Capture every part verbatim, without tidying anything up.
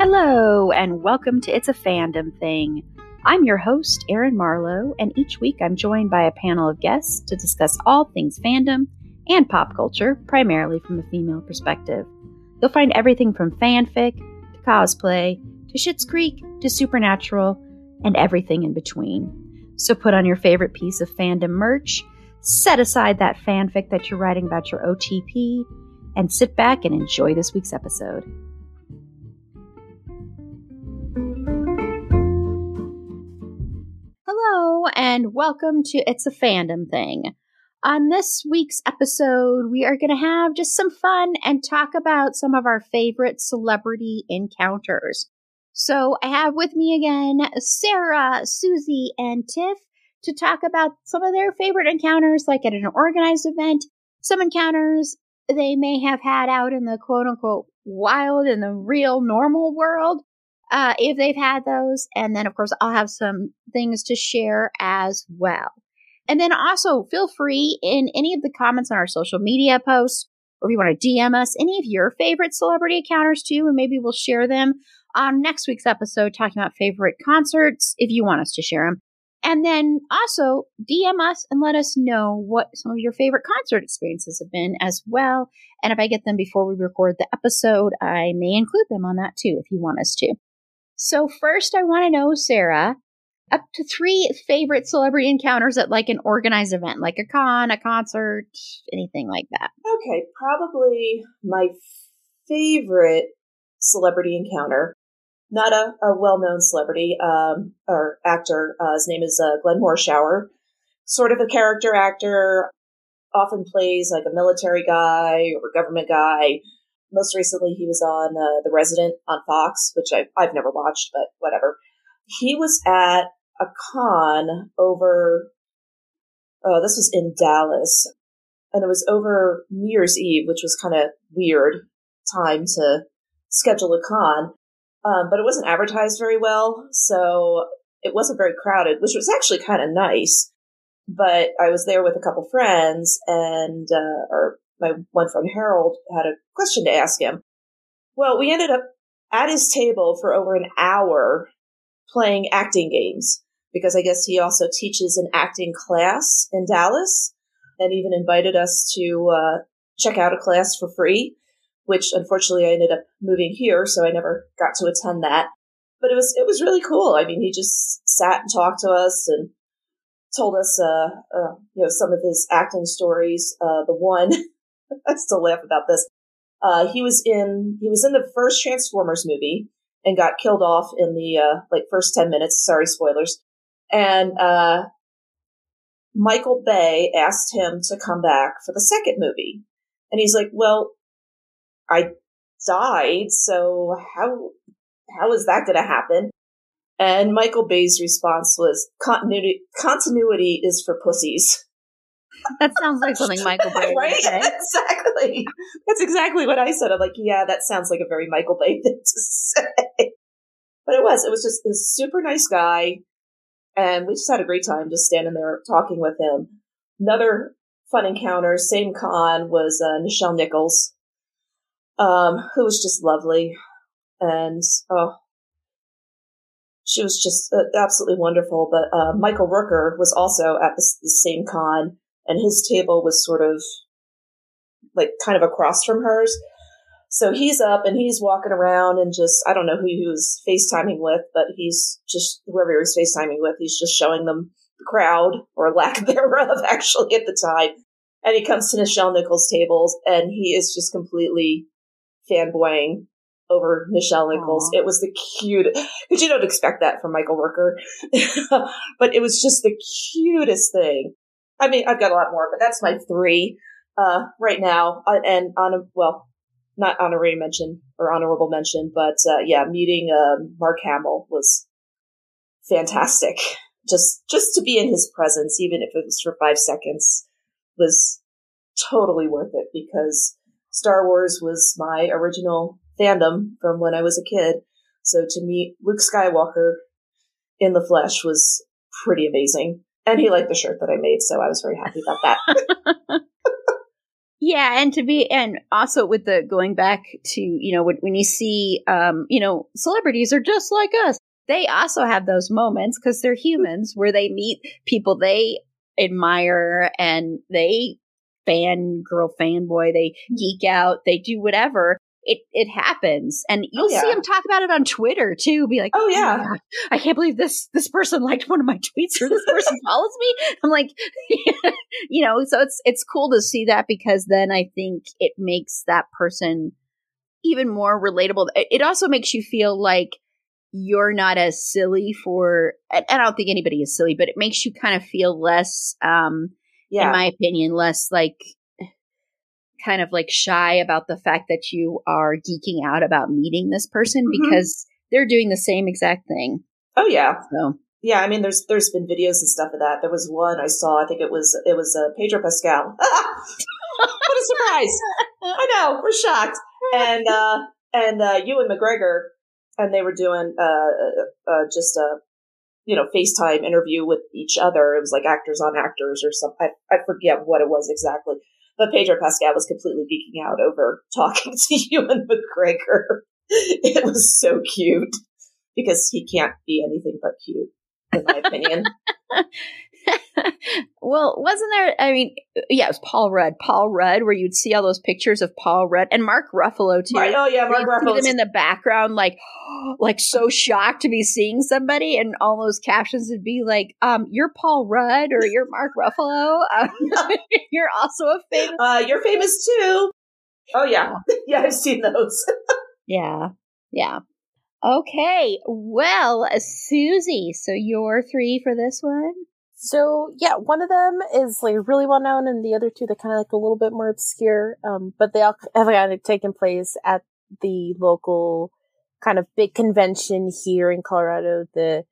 Hello, and welcome to It's a Fandom Thing. I'm your host, Erin Marlowe, and each week I'm joined by a panel of guests to discuss all things fandom and pop culture, primarily from a female perspective. You'll find everything from fanfic, to cosplay, to Schitt's Creek, to Supernatural, and everything in between. So put on your favorite piece of fandom merch, set aside that fanfic that you're writing about your O T P, and sit back and enjoy this week's episode. Hello, and welcome to It's a Fandom Thing. On this week's episode, we are going to have just some fun and talk about some of our favorite celebrity encounters. So I have with me again Sarah, Susie, and Tiff to talk about some of their favorite encounters, like at an organized event, some encounters they may have had out in the quote-unquote wild in the real normal world. Uh, if they've had those. And then, of course, I'll have some things to share as well. And then also feel free in any of the comments on our social media posts, or if you want to D M us, any of your favorite celebrity encounters too, and maybe we'll share them on next week's episode talking about favorite concerts if you want us to share them. And then also D M us and let us know what some of your favorite concert experiences have been as well. And if I get them before we record the episode, I may include them on that too if you want us to. So first, I want to know, Sarah, up to three favorite celebrity encounters at like an organized event, like a con, a concert, anything like that. Okay, probably my favorite celebrity encounter, not a, a well-known celebrity um, or actor. Uh, his name is uh, Glenn Morshauer, sort of a character actor, often plays like a military guy or government guy. Most recently, he was on uh, The Resident on Fox, which I've, I've never watched, but whatever. He was at a con over, oh, this was in Dallas, and it was over New Year's Eve, which was kind of weird time to schedule a con, um, but it wasn't advertised very well, so it wasn't very crowded, which was actually kind of nice, but I was there with a couple friends, and, uh, or my one friend Harold had a question to ask him. Well, we ended up at his table for over an hour playing acting games because I guess he also teaches an acting class in Dallas and even invited us to uh, check out a class for free, which unfortunately I ended up moving here, so I never got to attend that. But it was it was really cool. I mean, he just sat and talked to us and told us uh, uh, you know, some of his acting stories. Uh, the one... I still laugh about this. Uh, he was in he was in the first Transformers movie and got killed off in the uh, like first ten minutes. Sorry, spoilers. And uh, Michael Bay asked him to come back for the second movie, and he's like, "Well, I died, so how how is that going to happen?" And Michael Bay's response was, "Continuity continuity is for pussies." That sounds like something Michael Bay right? would say. Exactly. That's exactly what I said. I'm like, yeah, that sounds like a very Michael Bay thing to say. But it was. It was just a super nice guy. And we just had a great time just standing there talking with him. Another fun encounter, same con, was uh, Nichelle Nichols, um, who was just lovely. And oh, she was just uh, absolutely wonderful. But uh, Michael Rooker was also at the, the same con. And his table was sort of like kind of across from hers. So he's up and he's walking around and just, I don't know who he was FaceTiming with, but he's just, whoever he was FaceTiming with, he's just showing them the crowd or lack thereof actually at the time. And he comes to Nichelle Nichols' tables and he is just completely fanboying over Nichelle Nichols. Aww. It was the cutest, because you don't expect that from Michael Rooker, but it was just the cutest thing. I mean, I've got a lot more, but that's my three. uh, right now, uh, and on a, well, not honorary mention or honorable mention, but uh, yeah, meeting um, Mark Hamill was fantastic. Just just to be in his presence, even if it was for five seconds, was totally worth it, because Star Wars was my original fandom from when I was a kid. So to meet Luke Skywalker in the flesh was pretty amazing. And he liked the shirt that I made, so I was very happy about that. Yeah, and to be, and also with the going back to, you know, when, when you see, um, you know, celebrities are just like us. They also have those moments because they're humans where they meet people they admire and they fan girl, fanboy, they geek out, they do whatever. It it happens, and you'll oh, yeah. see them talk about it on Twitter too. Be like, oh yeah, oh, I can't believe this this person liked one of my tweets, or this person follows me. I'm like, you know, so it's it's cool to see that, because then I think it makes that person even more relatable. It also makes you feel like you're not as silly for, and I don't think anybody is silly, but it makes you kind of feel less, um, yeah. in my opinion, less like, kind of like shy about the fact that you are geeking out about meeting this person, mm-hmm. because they're doing the same exact thing. Oh yeah. So yeah, I mean, there's, there's been videos and stuff of that. There was one I saw, I think it was, it was uh, Pedro Pascal. What a surprise. I know, we're shocked. And, uh, and, uh, Ewan McGregor, and they were doing, uh, uh, just a, you know, FaceTime interview with each other. It was like actors on actors or something. I, I forget what it was exactly. But Pedro Pascal was completely geeking out over talking to Ewan McGregor. It was so cute, because he can't be anything but cute, in my opinion. Well, wasn't there, I mean, yeah, it was Paul Rudd. Paul Rudd, where you'd see all those pictures of Paul Rudd and Mark Ruffalo, too. Right. Oh, yeah, Mark Ruffalo. Them in the background, like, like so shocked to be seeing somebody, and all those captions would be like, um, you're Paul Rudd, or you're Mark Ruffalo. Um, you're also a famous. Uh, you're famous, too. Oh, yeah. Yeah, I've seen those. Yeah, yeah. Okay, well, Susie, so you're three for this one? So, yeah, one of them is, like, really well-known, and the other two, they're kind of, like, a little bit more obscure, um, but they all have kind of taken place at the local kind of big convention here in Colorado, the,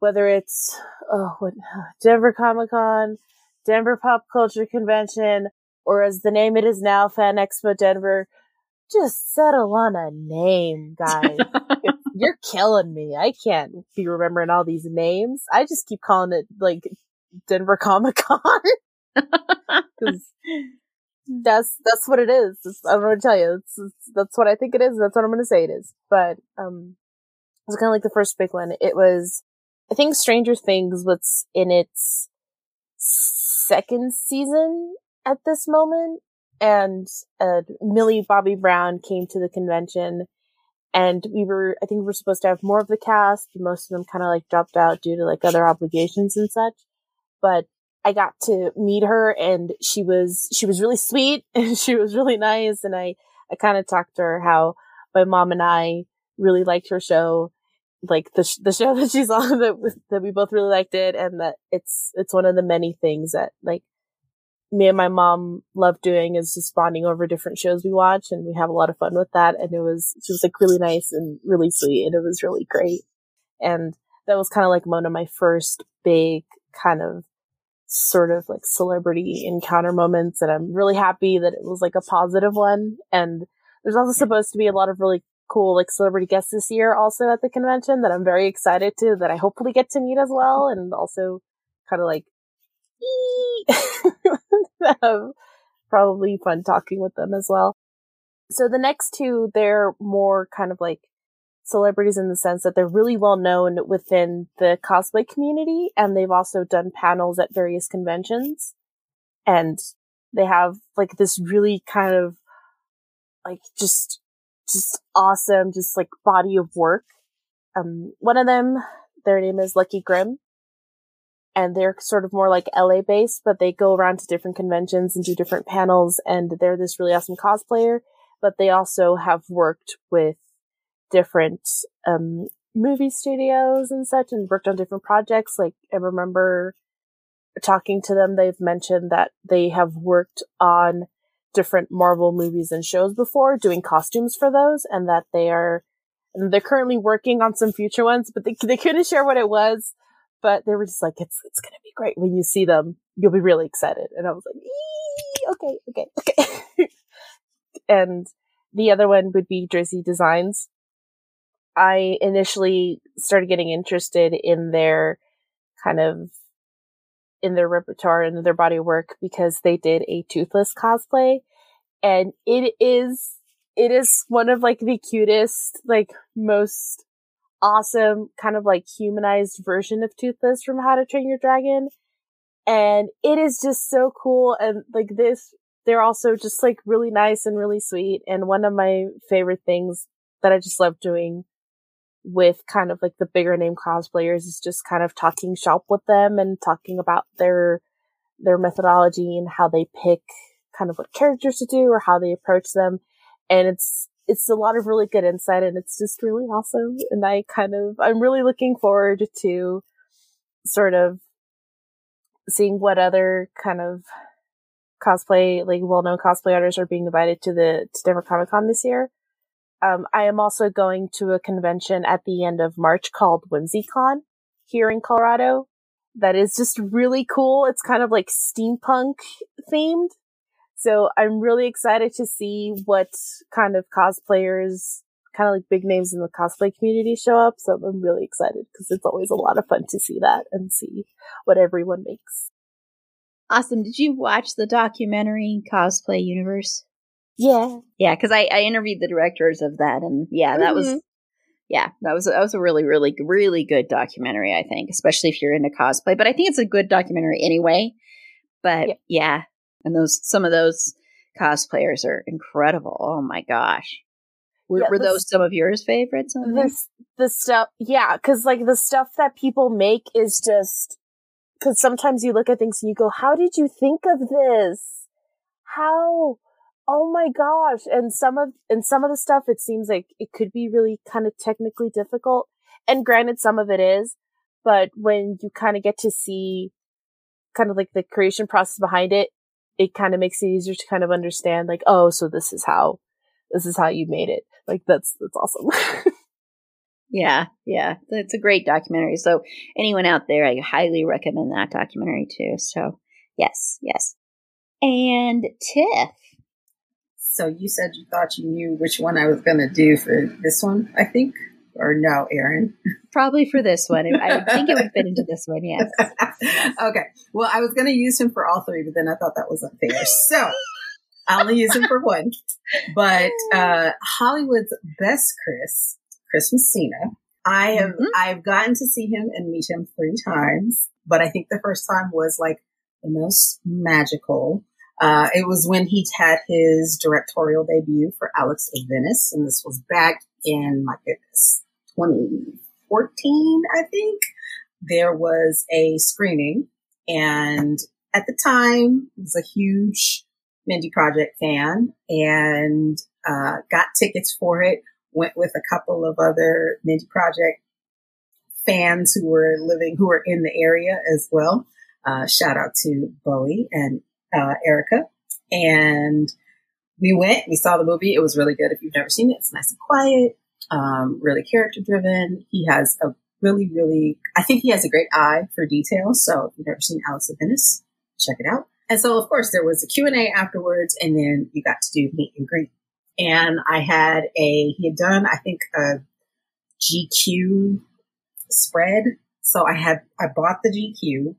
whether it's, oh, what, Denver Comic-Con, Denver Pop Culture Convention, or as the name it is now, Fan Expo Denver. Just settle on a name, guys. You're killing me. I can't be remembering all these names. I just keep calling it like Denver Comic-Con. that's that's what it is. It's, I don't know what to tell you. It's, it's, that's what I think it is. That's what I'm going to say it is. But um, it was kind of like the first big one. It was, I think, Stranger Things was in its second season at this moment. And uh, Millie Bobby Brown came to the convention, and we were, I think we were supposed to have more of the cast. Most of them kind of like dropped out due to like other obligations and such. But I got to meet her, and she was, she was really sweet, and she was really nice. And I, I kind of talked to her how my mom and I really liked her show, like the, sh- the show that she's on, that, that we both really liked it. And that it's, it's one of the many things that like, me and my mom love doing is just bonding over different shows we watch, and we have a lot of fun with that. And it was just like really nice and really sweet, and it was really great. And that was kind of like one of my first big kind of sort of like celebrity encounter moments. And I'm really happy that it was like a positive one. And there's also supposed to be a lot of really cool like celebrity guests this year also at the convention that I'm very excited to, that I hopefully get to meet as well. And also kind of like, um, probably fun talking with them as well. So the next two, they're more kind of like celebrities in the sense that they're really well known within the cosplay community, and they've also done panels at various conventions, and they have like this really kind of like just just awesome just like body of work. Um one of them, their name is Lucky Grimm. And they're sort of more like L A based, but they go around to different conventions and do different panels. And they're this really awesome cosplayer, but they also have worked with different um, movie studios and such, and worked on different projects. Like I remember talking to them, they've mentioned that they have worked on different Marvel movies and shows before, doing costumes for those, and that they are, and they're currently working on some future ones, but they they couldn't share what it was. But they were just like, it's it's gonna be great when you see them. You'll be really excited. And I was like, eee, okay, okay, okay. And the other one would be Jersey Designs. I initially started getting interested in their kind of in their repertoire and their body of work because they did a Toothless cosplay, and it is it is one of like the cutest, like most awesome kind of like humanized version of Toothless from How to Train Your Dragon, and it is just so cool. And like this, they're also just like really nice and really sweet. And one of my favorite things that I just love doing with kind of like the bigger name cosplayers is just kind of talking shop with them and talking about their their methodology and how they pick kind of what characters to do or how they approach them. And it's it's a lot of really good insight, and it's just really awesome. And I kind of I'm really looking forward to sort of seeing what other kind of cosplay, like well-known cosplay artists are being invited to the to Denver Comic Con this year. Um, I am also going to a convention at the end of March called WhimsyCon here in Colorado. That is just really cool. It's kind of like steampunk themed. So I'm really excited to see what kind of cosplayers, kind of like big names in the cosplay community show up. So I'm really excited because it's always a lot of fun to see that and see what everyone makes. Awesome. Did you watch the documentary Cosplay Universe? Yeah. Yeah, because I, I interviewed the directors of that, and yeah, that mm-hmm. was yeah, that was that was a really, really, really good documentary, I think, especially if you're into cosplay. But I think it's a good documentary anyway. But yeah. yeah. And those some of those cosplayers are incredible. Oh my gosh. Were, yeah, were the, those some of your favorites on this? The stuff yeah, because like the stuff that people make is just because sometimes you look at things and you go, how did you think of this? How Oh my gosh. And some of, and some of the stuff, it seems like it could be really kind of technically difficult. And granted, some of it is, but when you kind of get to see kind of like the creation process behind it, it kind of makes it easier to kind of understand like, oh, so this is how, this is how you made it. Like that's, that's awesome. yeah. Yeah. It's a great documentary. So anyone out there, I highly recommend that documentary too. So yes, yes. And Tiff. So you said you thought you knew which one I was going to do for this one, I think, or no, Erin? Probably for this one. I think it would fit into this one, yes. Okay. Well, I was going to use him for all three, but then I thought that was unfair. So I only use him for one. But uh, Hollywood's best Chris, Chris Messina, I have, mm-hmm. I've gotten to see him and meet him three times, but I think the first time was like the most magical. Uh, it was when he had his directorial debut for Alex of Venice, and this was back in, my goodness, twenty fourteen, I think. There was a screening, and at the time, I was a huge Mindy Project fan, and uh, got tickets for it, went with a couple of other Mindy Project fans who were living, who were in the area as well. Uh, shout out to Bowie and Uh, Erica, and we went, we saw the movie. It was really good. If you've never seen it, it's nice and quiet, um, really character driven. He has a really, really, I think he has a great eye for detail. So if you've never seen Alex of Venice, check it out. And so of course there was a Q and A afterwards, and then you got to do meet and greet. And I had a, he had done, I think a G Q spread. So I had, I bought the G Q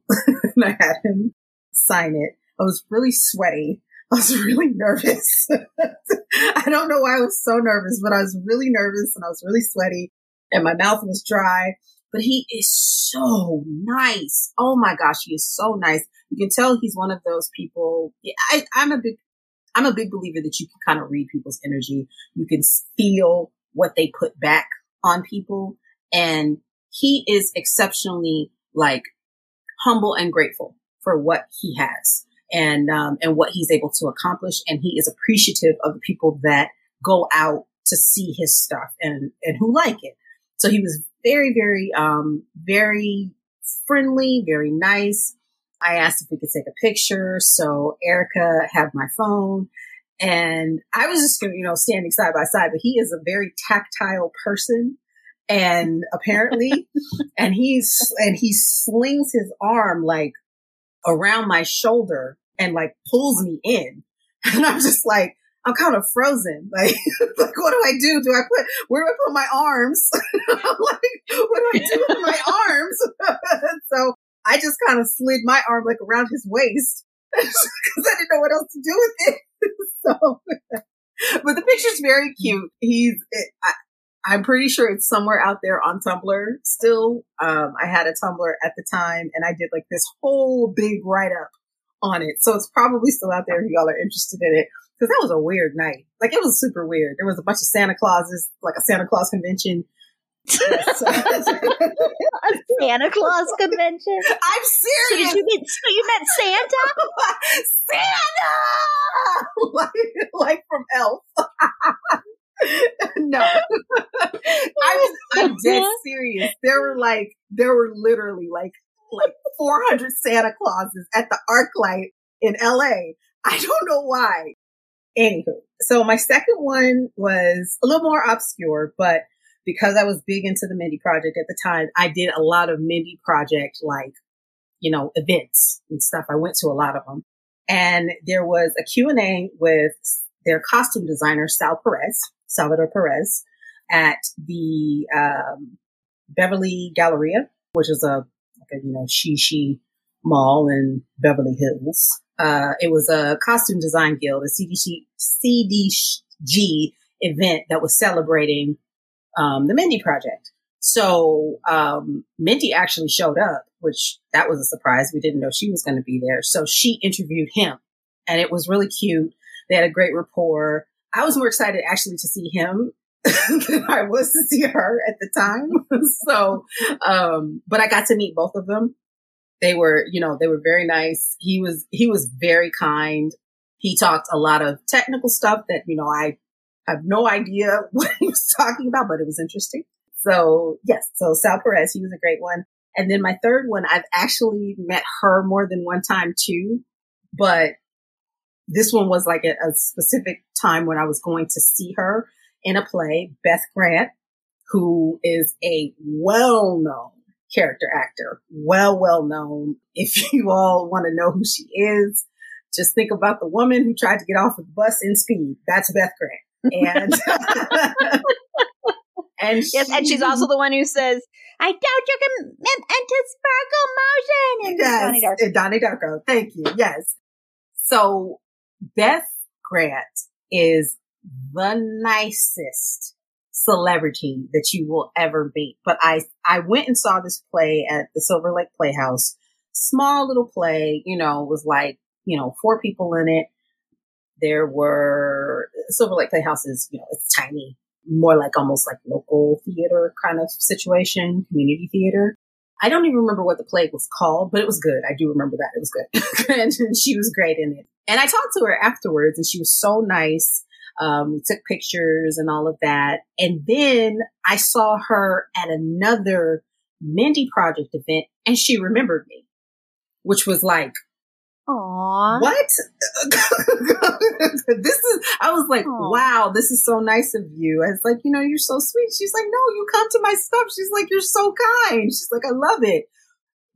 and I had him sign it. I was really sweaty. I was really nervous. I don't know why I was so nervous, but I was really nervous and I was really sweaty and my mouth was dry. But he is so nice. Oh my gosh, he is so nice. You can tell he's one of those people. I, I'm a big, I'm a big believer that you can kind of read people's energy. You can feel what they put back on people. And he is exceptionally like humble and grateful for what he has. And, um, and what he's able to accomplish. And he is appreciative of the people that go out to see his stuff and, and who like it. So he was very, very, um, very friendly, very nice. I asked if we could take a picture. So Erica had my phone And I was just, you know, standing side by side, but he is a very tactile person. And apparently, and he's, and he slings his arm like around my shoulder and like pulls me in. And I'm just like, I'm kind of frozen. Like, like, what do I do? Do I put, where do I put my arms? I'm like, what do I do with my arms? So I just kind of slid my arm like around his waist because I didn't know what else to do with it. So, but the picture's very cute. He's, it, I, I'm pretty sure it's somewhere out there on Tumblr still. Um, I had a Tumblr at the time and I did like this whole big write up on it. So it's probably still out there if y'all are interested in it. Because that was a weird night. Like, it was super weird. There was a bunch of Santa Clauses, like a Santa Claus convention. A Santa Claus convention? I'm serious. So you, mean, so you met Santa? Santa! Like, like from Elf. No. I'm, I'm dead serious. There were like, there were literally like, like four hundred Santa Clauses at the ArcLight in L A. I don't know why. Anywho, so my second one was a little more obscure, but because I was big into the Mindy Project at the time, I did a lot of Mindy Project, like, you know, events and stuff. I went to a lot of them. And there was a Q and A with their costume designer, Sal Perez, Salvador Perez, at the um, Beverly Galleria, which is a, like a, you know, she-she mall in Beverly Hills. Uh, it was a costume design guild, a C D G event that was celebrating, um, the Mindy Project. So, um, Mindy actually showed up, which that was a surprise. We didn't know she was going to be there. So she interviewed him and it was really cute. They had a great rapport. I was more excited actually to see him than I was to see her at the time. So, um, but I got to meet both of them. They were, you know, they were very nice. He was, he was very kind. He talked a lot of technical stuff that, you know, I have no idea what he was talking about, but it was interesting. So yes, so Sal Perez, he was a great one. And then my third one, I've actually met her more than one time too, but this one was like a, a specific time when I was going to see her in a play, Beth Grant, who is a well-known character actor, well, well known. If you all want to know who she is, just think about the woman who tried to get off of the bus in Speed. That's Beth Grant. And and, yes, she, and she's also the one who says, I doubt you can enter sparkle motion. And yes, Donnie Darko. Darko. Thank you. Yes. So Beth Grant is the nicest celebrity that you will ever meet. But I, I went and saw this play at the Silver Lake Playhouse, small little play, you know, was like, you know, four people in it. There were Silver Lake Playhouse is, you know, it's tiny, more like almost like local theater kind of situation, community theater. I don't even remember what the play was called, but it was good. I do remember that. It was good. And she was great in it. And I talked to her afterwards and she was so nice. Um, we took pictures and all of that. And then I saw her at another Mindy Project event and she remembered me, which was like, aww, what? This is, I was like, aww, wow, this is so nice of you. I was like, you know, you're so sweet. She's like, no, you come to my stuff. She's like, you're so kind. She's like, I love it.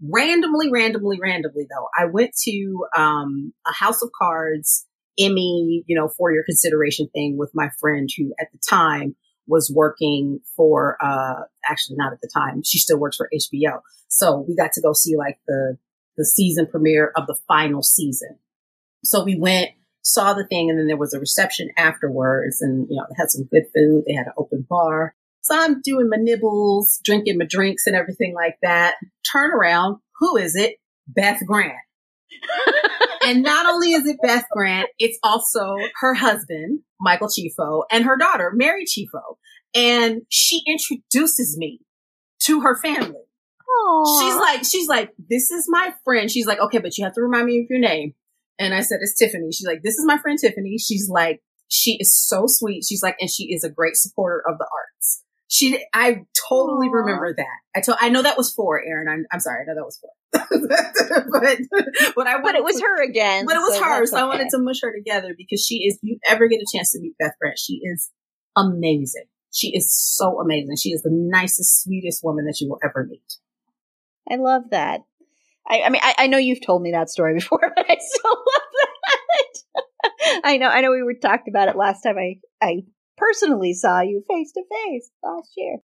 Randomly, randomly, randomly though, I went to, um, a House of Cards Emmy, you know, for your consideration thing with my friend who at the time was working for, uh, actually not at the time. She still works for H B O. So we got to go see like the, the season premiere of the final season. So we went, saw the thing, and then there was a reception afterwards and, you know, they had some good food. They had an open bar. So I'm doing my nibbles, drinking my drinks and everything like that. Turn around. Who is it? Beth Grant. And not only is it Beth Grant, it's also her husband, Michael Chifo, and her daughter, Mary Chifo. And she introduces me to her family. Aww. She's like, she's like, this is my friend. She's like, okay, but you have to remind me of your name. And I said, it's Tiffany. She's like, this is my friend Tiffany. She's like, she is so sweet. She's like, and she is a great supporter of the arts. She, I totally Aww. Remember that. I told, I know that was four, Erin. I'm, I'm sorry. I know that was four. but what I but it was to, her again. But it was so her, so okay. I wanted to mush her together because she is. If you ever get a chance to meet Beth Grant, she is amazing. She is so amazing. She is the nicest, sweetest woman that you will ever meet. I love that. I, I mean, I, I know you've told me that story before, but I still love that. I know. I know we were talked about it last time. I I personally saw you face to face last year.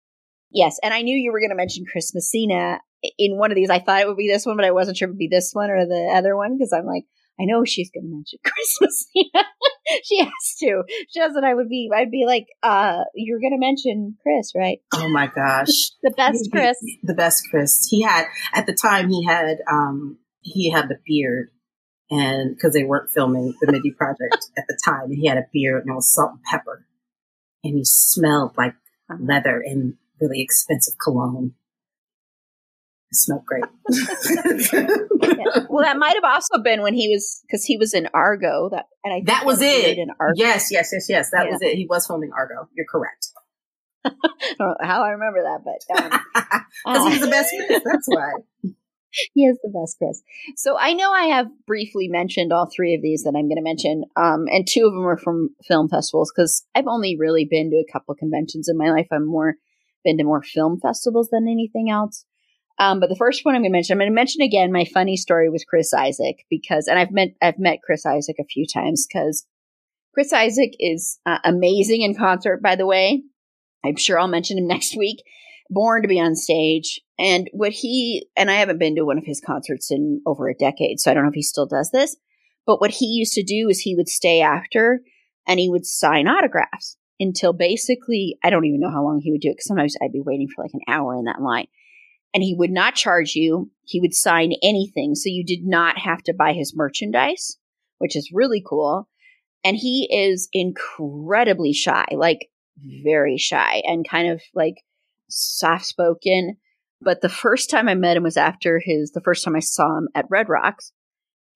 Yes, and I knew you were going to mention Chris Messina in one of these. I thought it would be this one, but I wasn't sure it would be this one or the other one because I'm like, I know she's going to mention Chris Messina. She has to. She doesn't. I would be. I'd be like, uh, you're going to mention Chris, right? Oh my gosh, the best Chris, he, the best Chris. He had at the time. He had um, he had the beard, and because they weren't filming the Mindy Project at the time, and he had a beard and it was salt and pepper, and he smelled like uh-huh. leather and really expensive cologne. It smelled great. Yeah. Well, that might have also been when he was, because he was in Argo. That and I think that was it. In Argo. Yes, yes, yes, yes. That yeah. was it. He was filming Argo. You're correct. I don't know how I remember that, but because um, he's the best Chris. That's why. He is the best Chris. So I know I have briefly mentioned all three of these that I'm going to mention, um, and two of them are from film festivals because I've only really been to a couple of conventions in my life. I'm more been to more film festivals than anything else. Um, but the first one I'm going to mention, I'm going to mention again my funny story with Chris Isaac because, and I've met, I've met Chris Isaac a few times because Chris Isaac is uh, amazing in concert, by the way. I'm sure I'll mention him next week. Born to be on stage. And what he, and I haven't been to one of his concerts in over a decade, so I don't know if he still does this, but what he used to do is he would stay after and he would sign autographs until basically, I don't even know how long he would do it because sometimes I'd be waiting for like an hour in that line. And he would not charge you. He would sign anything. So you did not have to buy his merchandise, which is really cool. And he is incredibly shy, like very shy and kind of like soft-spoken. But the first time I met him was after his, the first time I saw him at Red Rocks.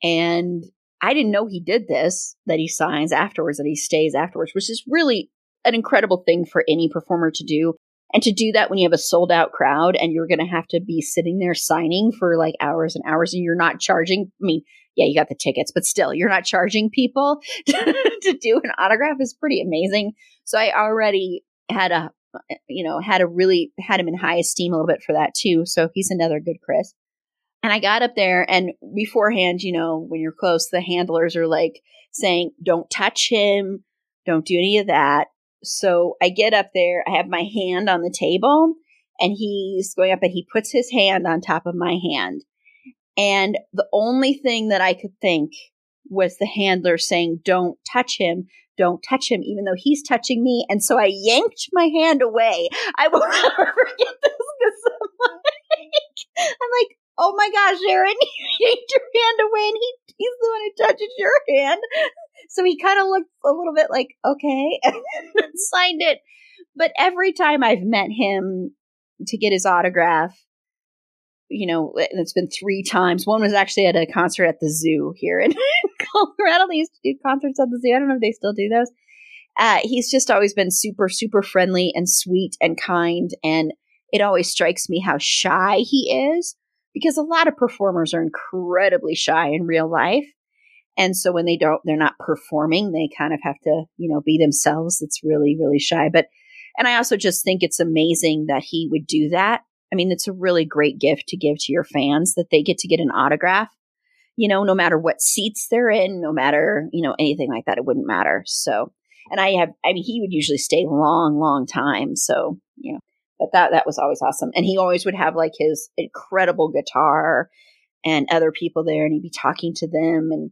And I didn't know he did this, that he signs afterwards, that he stays afterwards, which is really an incredible thing for any performer to do. And to do that when you have a sold out crowd and you're going to have to be sitting there signing for like hours and hours and you're not charging. I mean, yeah, you got the tickets, but still you're not charging people to do an autograph is pretty amazing. So I already had a, you know, had a really had him in high esteem a little bit for that too. So he's another good Chris. And I got up there and beforehand, you know, when you're close, the handlers are like saying, don't touch him. Don't do any of that. So I get up there, I have my hand on the table and he's going up and he puts his hand on top of my hand. And the only thing that I could think was the handler saying, don't touch him, don't touch him, even though he's touching me. And so I yanked my hand away. I will never forget this because I'm like, I'm like, oh my gosh, Erin, you yanked your hand away and he, he's the one who touches your hand. So he kind of looked a little bit like, okay, signed it. But every time I've met him to get his autograph, you know, it's been three times. One was actually at a concert at the zoo here in Colorado. They used to do concerts at the zoo. I don't know if they still do those. Uh, he's just always been super, super friendly and sweet and kind. And it always strikes me how shy he is because a lot of performers are incredibly shy in real life. And so when they don't, they're not performing, they kind of have to, you know, be themselves. It's really, really shy. But, and I also just think it's amazing that he would do that. I mean, it's a really great gift to give to your fans that they get to get an autograph, you know, no matter what seats they're in, no matter, you know, anything like that, it wouldn't matter. So, and I have, I mean, he would usually stay long, long time. So, you know, but that, that was always awesome. And he always would have like his incredible guitar and other people there and he'd be talking to them and,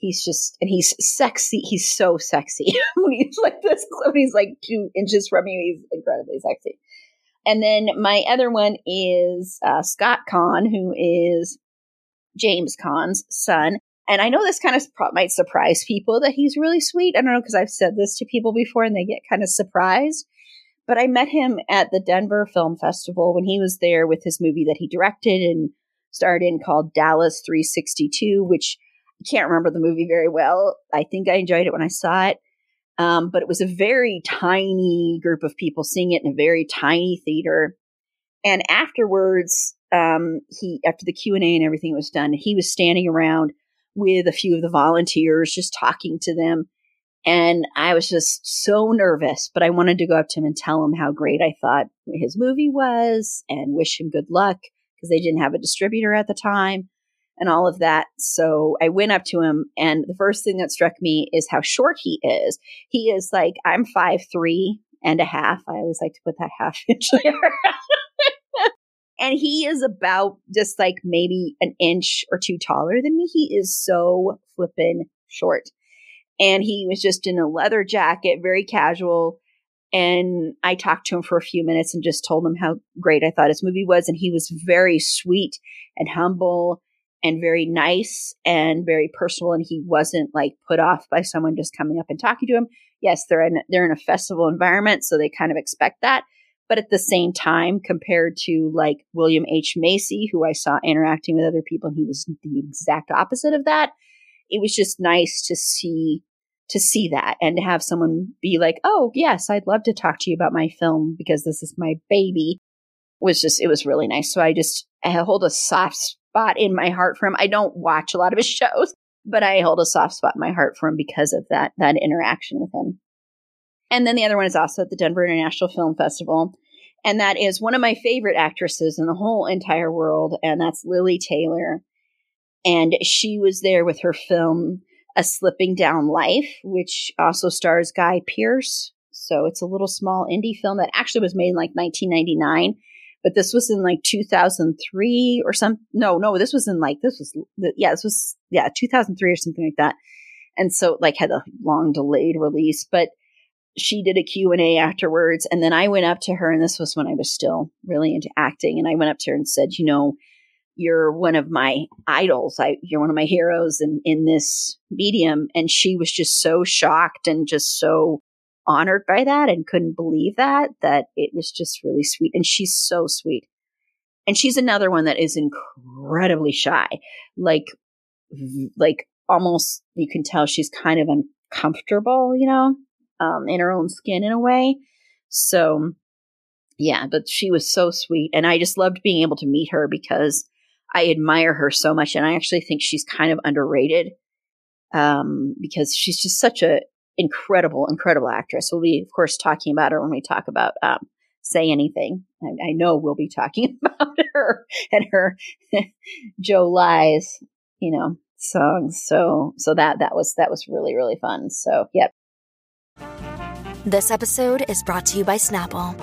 he's just, and he's sexy. He's so sexy. When he's like this, when he's like two inches from you, he's incredibly sexy. And then my other one is uh, Scott Kahn, who is James Kahn's son. And I know this kind of might surprise people that he's really sweet. I don't know, because I've said this to people before and they get kind of surprised. But I met him at the Denver Film Festival when he was there with his movie that he directed and starred in called Dallas three sixty-two, which I can't remember the movie very well. I think I enjoyed it when I saw it. Um, but it was a very tiny group of people seeing it in a very tiny theater. And afterwards, um, he after the Q and A and everything was done, he was standing around with a few of the volunteers, just talking to them. And I was just so nervous, but I wanted to go up to him and tell him how great I thought his movie was and wish him good luck because they didn't have a distributor at the time and all of that. So I went up to him, and the first thing that struck me is how short he is. He is like, I'm five three and a half. I always like to put that half inch there. And he is about just like maybe an inch or two taller than me. He is so flippin' short. And he was just in a leather jacket, very casual. And I talked to him for a few minutes and just told him how great I thought his movie was. And he was very sweet and humble and very nice and very personal. And he wasn't like put off by someone just coming up and talking to him. Yes, they're in, they're in a festival environment, so they kind of expect that. But at the same time, compared to like William H. Macy, who I saw interacting with other people, and he was the exact opposite of that. It was just nice to see to see that and to have someone be like, oh, yes, I'd love to talk to you about my film because this is my baby. Was just, it was really nice. So I just, I hold a soft spot in my heart for him. I don't watch a lot of his shows, but I hold a soft spot in my heart for him because of that, that interaction with him. And then the other one is also at the Denver International Film Festival. And that is one of my favorite actresses in the whole entire world. And that's Lily Taylor. And she was there with her film, A Slipping Down Life, which also stars Guy Pearce. So it's a little small indie film that actually was made in like nineteen ninety-nine. But this was in like two thousand three or some. No, no, this was in like, this was, yeah, this was, yeah, two thousand three or something like that. And so it like had a long delayed release. But she did a Q and A afterwards. And then I went up to her, and this was when I was still really into acting. And I went up to her and said, you know, you're one of my idols. I, you're one of my heroes in, in this medium. And she was just so shocked and just so honored by that and couldn't believe that, that it was just really sweet. And she's so sweet. And she's another one that is incredibly shy. Like, like almost you can tell she's kind of uncomfortable, you know, um, in her own skin in a way. So yeah, but she was so sweet. And I just loved being able to meet her because I admire her so much, and I actually think she's kind of underrated um, because she's just such a incredible, incredible actress. We'll be, of course, talking about her when we talk about um, Say Anything. I, I know we'll be talking about her and her Joe Lies, you know, songs. So, so that that was that was really really fun. So, yep. This episode is brought to you by Snapple.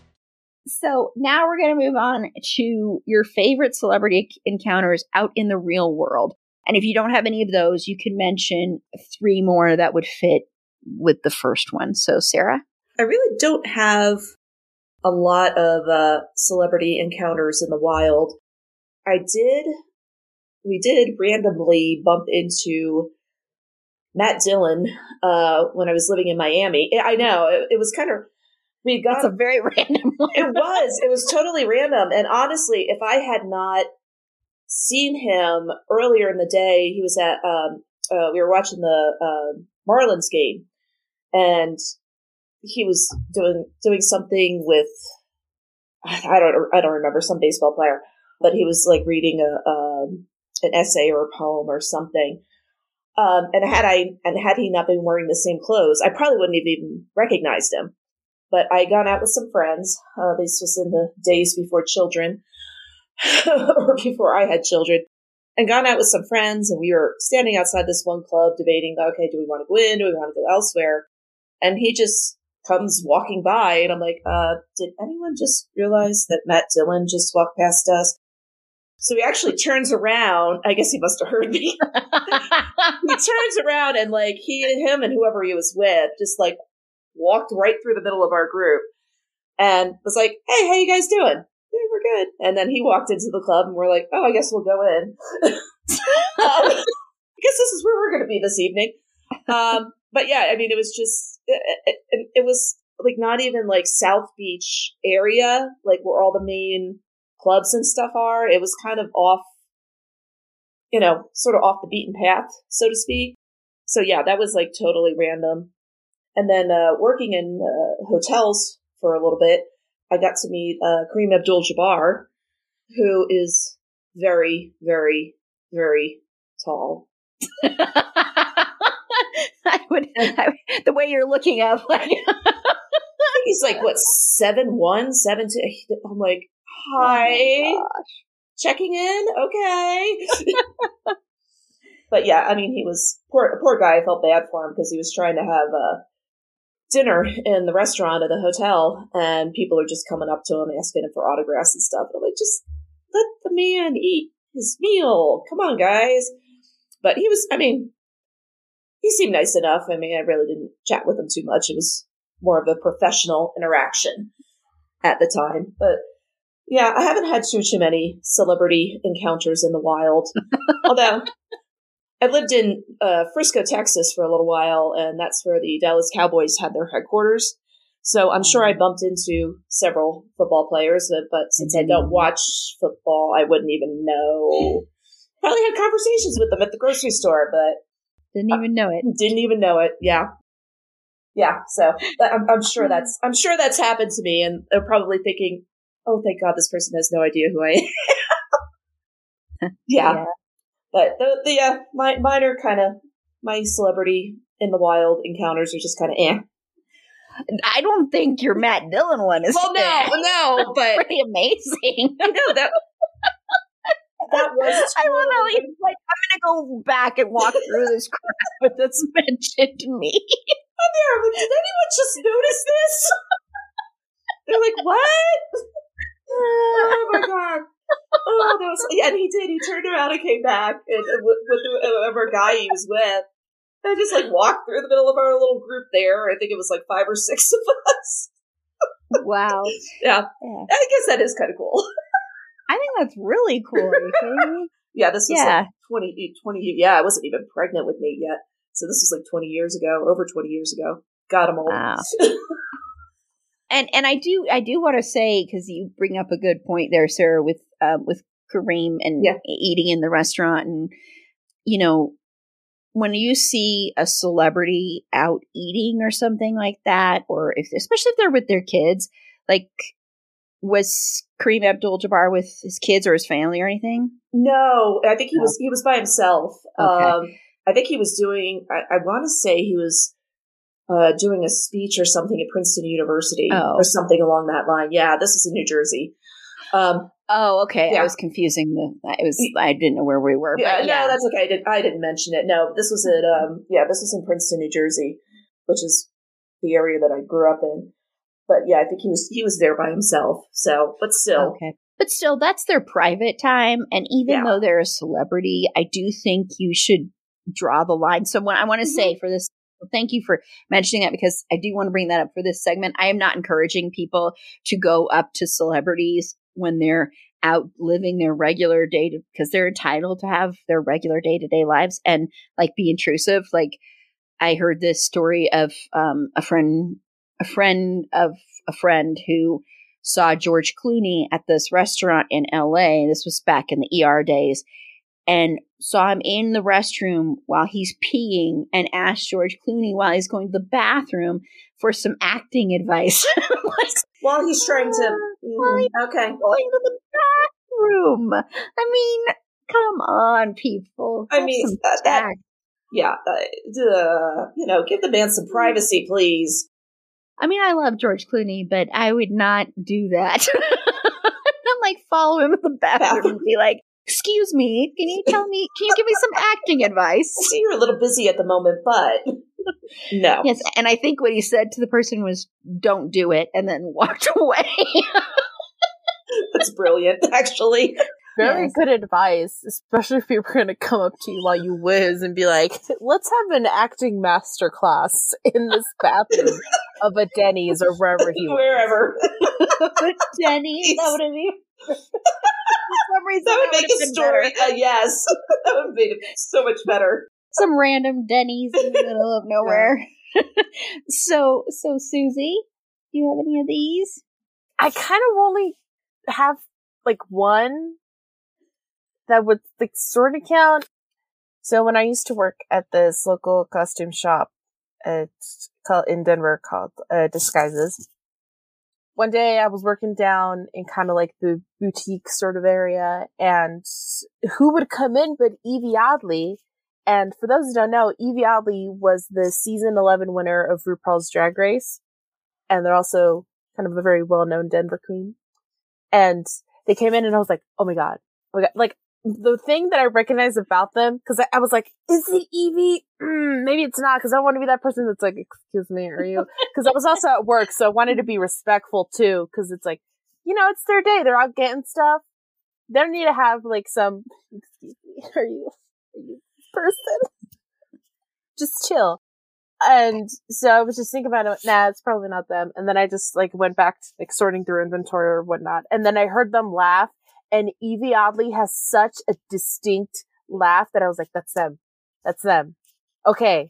So now we're going to move on to your favorite celebrity encounters out in the real world. And if you don't have any of those, you can mention three more that would fit with the first one. So, Sarah? I really don't have a lot of uh, celebrity encounters in the wild. I did, we did randomly bump into Matt Dillon uh, when I was living in Miami. I know, it, it was kind of... We got That's a very random one. It was. It was totally random. And honestly, if I had not seen him earlier in the day, he was at, um, uh, we were watching the uh, Marlins game, and he was doing doing something with, I don't I don't remember, some baseball player, but he was like reading a um, an essay or a poem or something. Um, and had I and had he not been wearing the same clothes, I probably wouldn't have even recognized him. But I got out with some friends. Uh, this was in the days before children, or before I had children. and gone out with some friends, and we were standing outside this one club debating, okay, do we want to go in? Do we want to go elsewhere? And he just comes walking by, and I'm like, uh, did anyone just realize that Matt Dillon just walked past us? So he actually turns around. I guess he must have heard me. He turns around, and like he and him and whoever he was with just like walked right through the middle of our group and was like, hey, how you guys doing? Yeah, we're good. And then he walked into the club, and we're like, oh, I guess we'll go in. um, I guess this is where we're going to be this evening. Um, but yeah, I mean, it was just, it, it, it was like not even like South Beach area, like where all the main clubs and stuff are. It was kind of off, you know, sort of off the beaten path, so to speak. So yeah, that was like totally random. And then uh, working in uh, hotels for a little bit, I got to meet uh, Kareem Abdul-Jabbar, who is very, very, very tall. I would, I would, the way you're looking up, like he's like what seven one, seven two. I'm like, hi, oh checking in, okay. But yeah, I mean, he was poor. Poor guy. I felt bad for him because he was trying to have a dinner in the restaurant at the hotel, and people are just coming up to him asking him for autographs and stuff. And I'm like, just let the man eat his meal. Come on, guys. But he was, I mean, he seemed nice enough. I mean, I really didn't chat with him too much. It was more of a professional interaction at the time. But yeah, I haven't had too, too many celebrity encounters in the wild. Although I lived in uh, Frisco, Texas for a little while, and that's where the Dallas Cowboys had their headquarters. So I'm sure I bumped into several football players, but, but since I don't watch football, I wouldn't even know. Probably had conversations with them at the grocery store, but didn't even know it. Didn't even know it. Yeah, yeah. So I'm, I'm sure that's I'm sure that's happened to me, and they're probably thinking, "Oh, thank God, this person has no idea who I am." yeah. yeah. But the, the uh, my mine are kind of my celebrity in the wild encounters are just kind of eh. I don't think your Matt Dillon one is. Well, no, no, but pretty amazing. I know that. That was I want to leave. Like, I'm going to go back and walk through this crap that's mentioned to me. I'm there. Like, did anyone just notice this? They're like, what? Oh my God. Oh, that was. Yeah, and he did. He turned around and came back and, and with, with whoever guy he was with. And I just like walked through the middle of our little group there. I think it was like five or six of us. Wow. Yeah. yeah. I guess that is kind of cool. I think that's really cool. Are you kidding me? Yeah, this was yeah. like twenty, twenty, yeah, I wasn't even pregnant with Nate yet. So this was like twenty years ago, over twenty years ago. God, I'm old. Wow. and and I do I do want to say, because you bring up a good point there, Sarah, with uh, with Kareem and yeah. eating in the restaurant. And, you know, when you see a celebrity out eating or something like that, or if especially if they're with their kids, like, was Kareem Abdul-Jabbar with his kids or his family or anything? No, I think he no. was, he was by himself. Okay. Um, I think he was doing, I, I want to say he was uh, doing a speech or something at Princeton University oh. or something along that line. Yeah. This is in New Jersey. Um, oh, okay. Yeah. I was confusing the, it was, I didn't know where we were. Yeah, but yeah. No, that's okay. I didn't, I didn't mention it. No, this was at, um, yeah, this was in Princeton, New Jersey, which is the area that I grew up in. But yeah, I think he was he was there by himself. So, but still. Okay. But still, that's their private time. And even yeah. though they're a celebrity, I do think you should draw the line. So when I want to mm-hmm. say for this, thank you for mentioning that, because I do want to bring that up for this segment. I am not encouraging people to go up to celebrities when they're out living their regular day, to, because they're entitled to have their regular day-to-day lives and like be intrusive. Like I heard this story of um, a friend A friend of a friend who saw George Clooney at this restaurant in L A. This was back in the E R days, and saw him in the restroom while he's peeing and asked George Clooney while he's going to the bathroom for some acting advice. like, while he's trying to, while he's okay. going to the bathroom. I mean, come on, people. I mean, that, that, yeah, uh, you know, give the man some privacy, please. I mean, I love George Clooney, but I would not do that. I'm like, follow him in the bathroom and be like, excuse me, can you tell me, can you give me some acting advice? I see you're a little busy at the moment, but no. Yes, and I think what he said to the person was, don't do it, and then walked away. That's brilliant, actually. Very yes. good advice, especially if people are going to come up to you while you whiz and be like, let's have an acting masterclass in this bathroom of a Denny's or wherever he Wherever. Denny's, that would have been. For some reason, that would that make a story. Uh, yes. That would be so much better. Some random Denny's in the middle of nowhere. so, so Susie, do you have any of these? I kind of only have like one. That would like sort of count. So when I used to work at this local costume shop at, in Denver called uh, Disguises, one day I was working down in kind of like the boutique sort of area, and who would come in but Evie Oddly? And for those who don't know, Evie Oddly was the season eleven winner of RuPaul's Drag Race, and they're also kind of a very well-known Denver queen. And they came in, and I was like, oh my god, oh my god, like. The thing that I recognize about them, because I, I was like, is it Evie? Mm, maybe it's not, because I don't want to be that person that's like, excuse me, are you? Because I was also at work, so I wanted to be respectful, too, because it's like, you know, it's their day. They're out getting stuff. They don't need to have, like, some, excuse me, are you, are you person? Just chill. And so I was just thinking about it, nah, it's probably not them. And then I just, like, went back to, like, sorting through inventory or whatnot. And then I heard them laugh. And Evie Oddly has such a distinct laugh that I was like, that's them. That's them. Okay.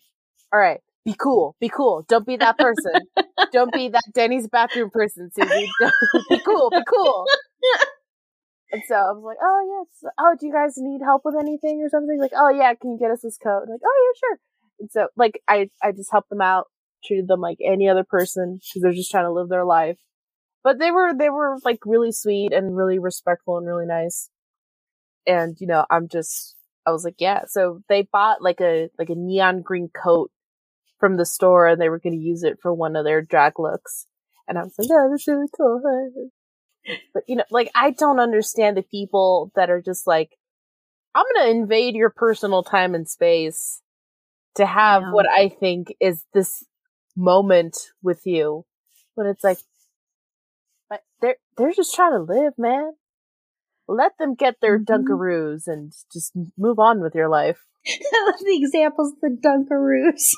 All right. Be cool. Be cool. Don't be that person. Don't be that Denny's bathroom person, Susie. Be cool. Be cool. And so I was like, oh, yes. Oh, do you guys need help with anything or something? Like, oh, yeah. Can you get us this coat? I'm like, oh, yeah, sure. And so, like, I, I just helped them out, treated them like any other person because they're just trying to live their life. But they were, they were like really sweet and really respectful and really nice. And, you know, I'm just, I was like, yeah. So they bought like a, like a neon green coat from the store, and they were going to use it for one of their drag looks. And I was like, oh, that's really cool. But, you know, like, I don't understand the people that are just like, I'm going to invade your personal time and space to have yeah. what I think is this moment with you. But it's like, But they're, they're just trying to live, man. Let them get their Dunkaroos and just move on with your life. I love the examples of the Dunkaroos.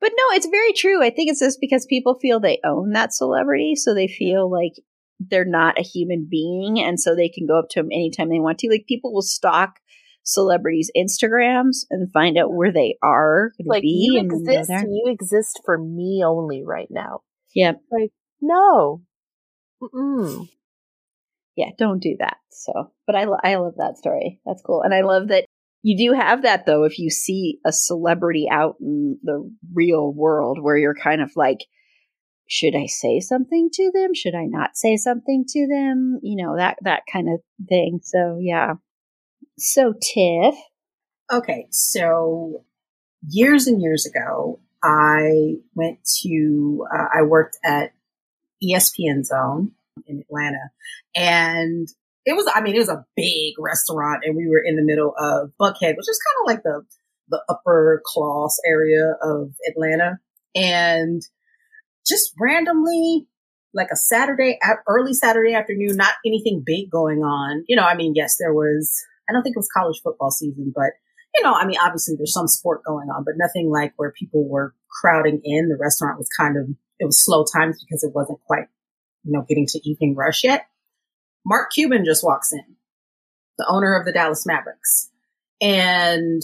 But no, it's very true. I think it's just because people feel they own that celebrity, so they feel like they're not a human being, and so they can go up to them anytime they want to. Like, people will stalk celebrities' Instagrams and find out where they are. Like, be you and exist. You exist for me only right now. Yeah. Like, no. Mm-mm. Yeah, don't do that. So, but I, lo- I love that story. That's cool. And I love that you do have that, though, if you see a celebrity out in the real world where you're kind of like, should I say something to them? Should I not say something to them? You know, that, that kind of thing. So, yeah. So, Tiff. Okay. So, years and years ago, I went to, uh, I worked at E S P N Zone in Atlanta. And it was, I mean, it was a big restaurant, and we were in the middle of Buckhead, which is kind of like the, the upper class area of Atlanta. And just randomly, like a Saturday, early Saturday afternoon, not anything big going on. You know, I mean, yes, there was, I don't think it was college football season, but, you know, I mean, obviously there's some sport going on, but nothing like where people were crowding in. The restaurant was kind of, it was slow times because it wasn't quite, you know, getting to evening rush yet. Mark Cuban just walks in, the owner of the Dallas Mavericks. And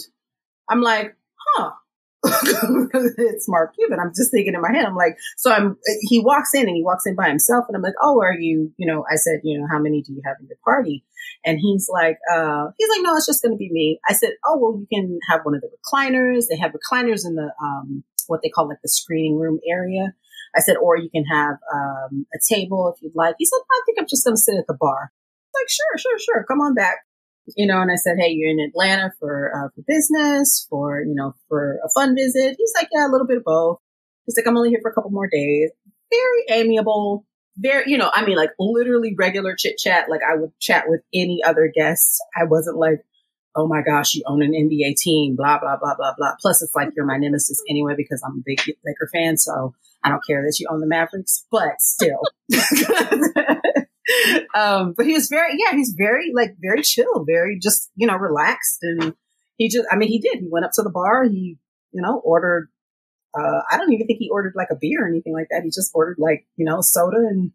I'm like, huh, it's Mark Cuban. I'm just thinking in my head, I'm like, so I'm, he walks in and he walks in by himself. And I'm like, oh, are you, you know, I said, you know, how many do you have in your party? And he's like, uh, he's like, no, it's just going to be me. I said, oh, well, you can have one of the recliners. They have recliners in the, um, what they call like the screening room area. I said, or you can have um, a table if you'd like. He said, I think I'm just going to sit at the bar. I'm like, sure, sure, sure. Come on back. You know, and I said, hey, you're in Atlanta for, uh, for business, for, you know, for a fun visit. He's like, yeah, a little bit of both. He's like, I'm only here for a couple more days. Very amiable, very, you know, I mean, like literally regular chit chat. Like I would chat with any other guests. I wasn't like, oh my gosh, you own an N B A team, blah, blah, blah, blah, blah. Plus it's like, you're my nemesis anyway, because I'm a big Laker fan. So I don't care that you own the Mavericks, but still. um, but he was very, yeah, he's very like, very chill, very just, you know, relaxed. And he just, I mean, he did, he went up to the bar. He, you know, ordered, uh, I don't even think he ordered like a beer or anything like that. He just ordered like, you know, soda and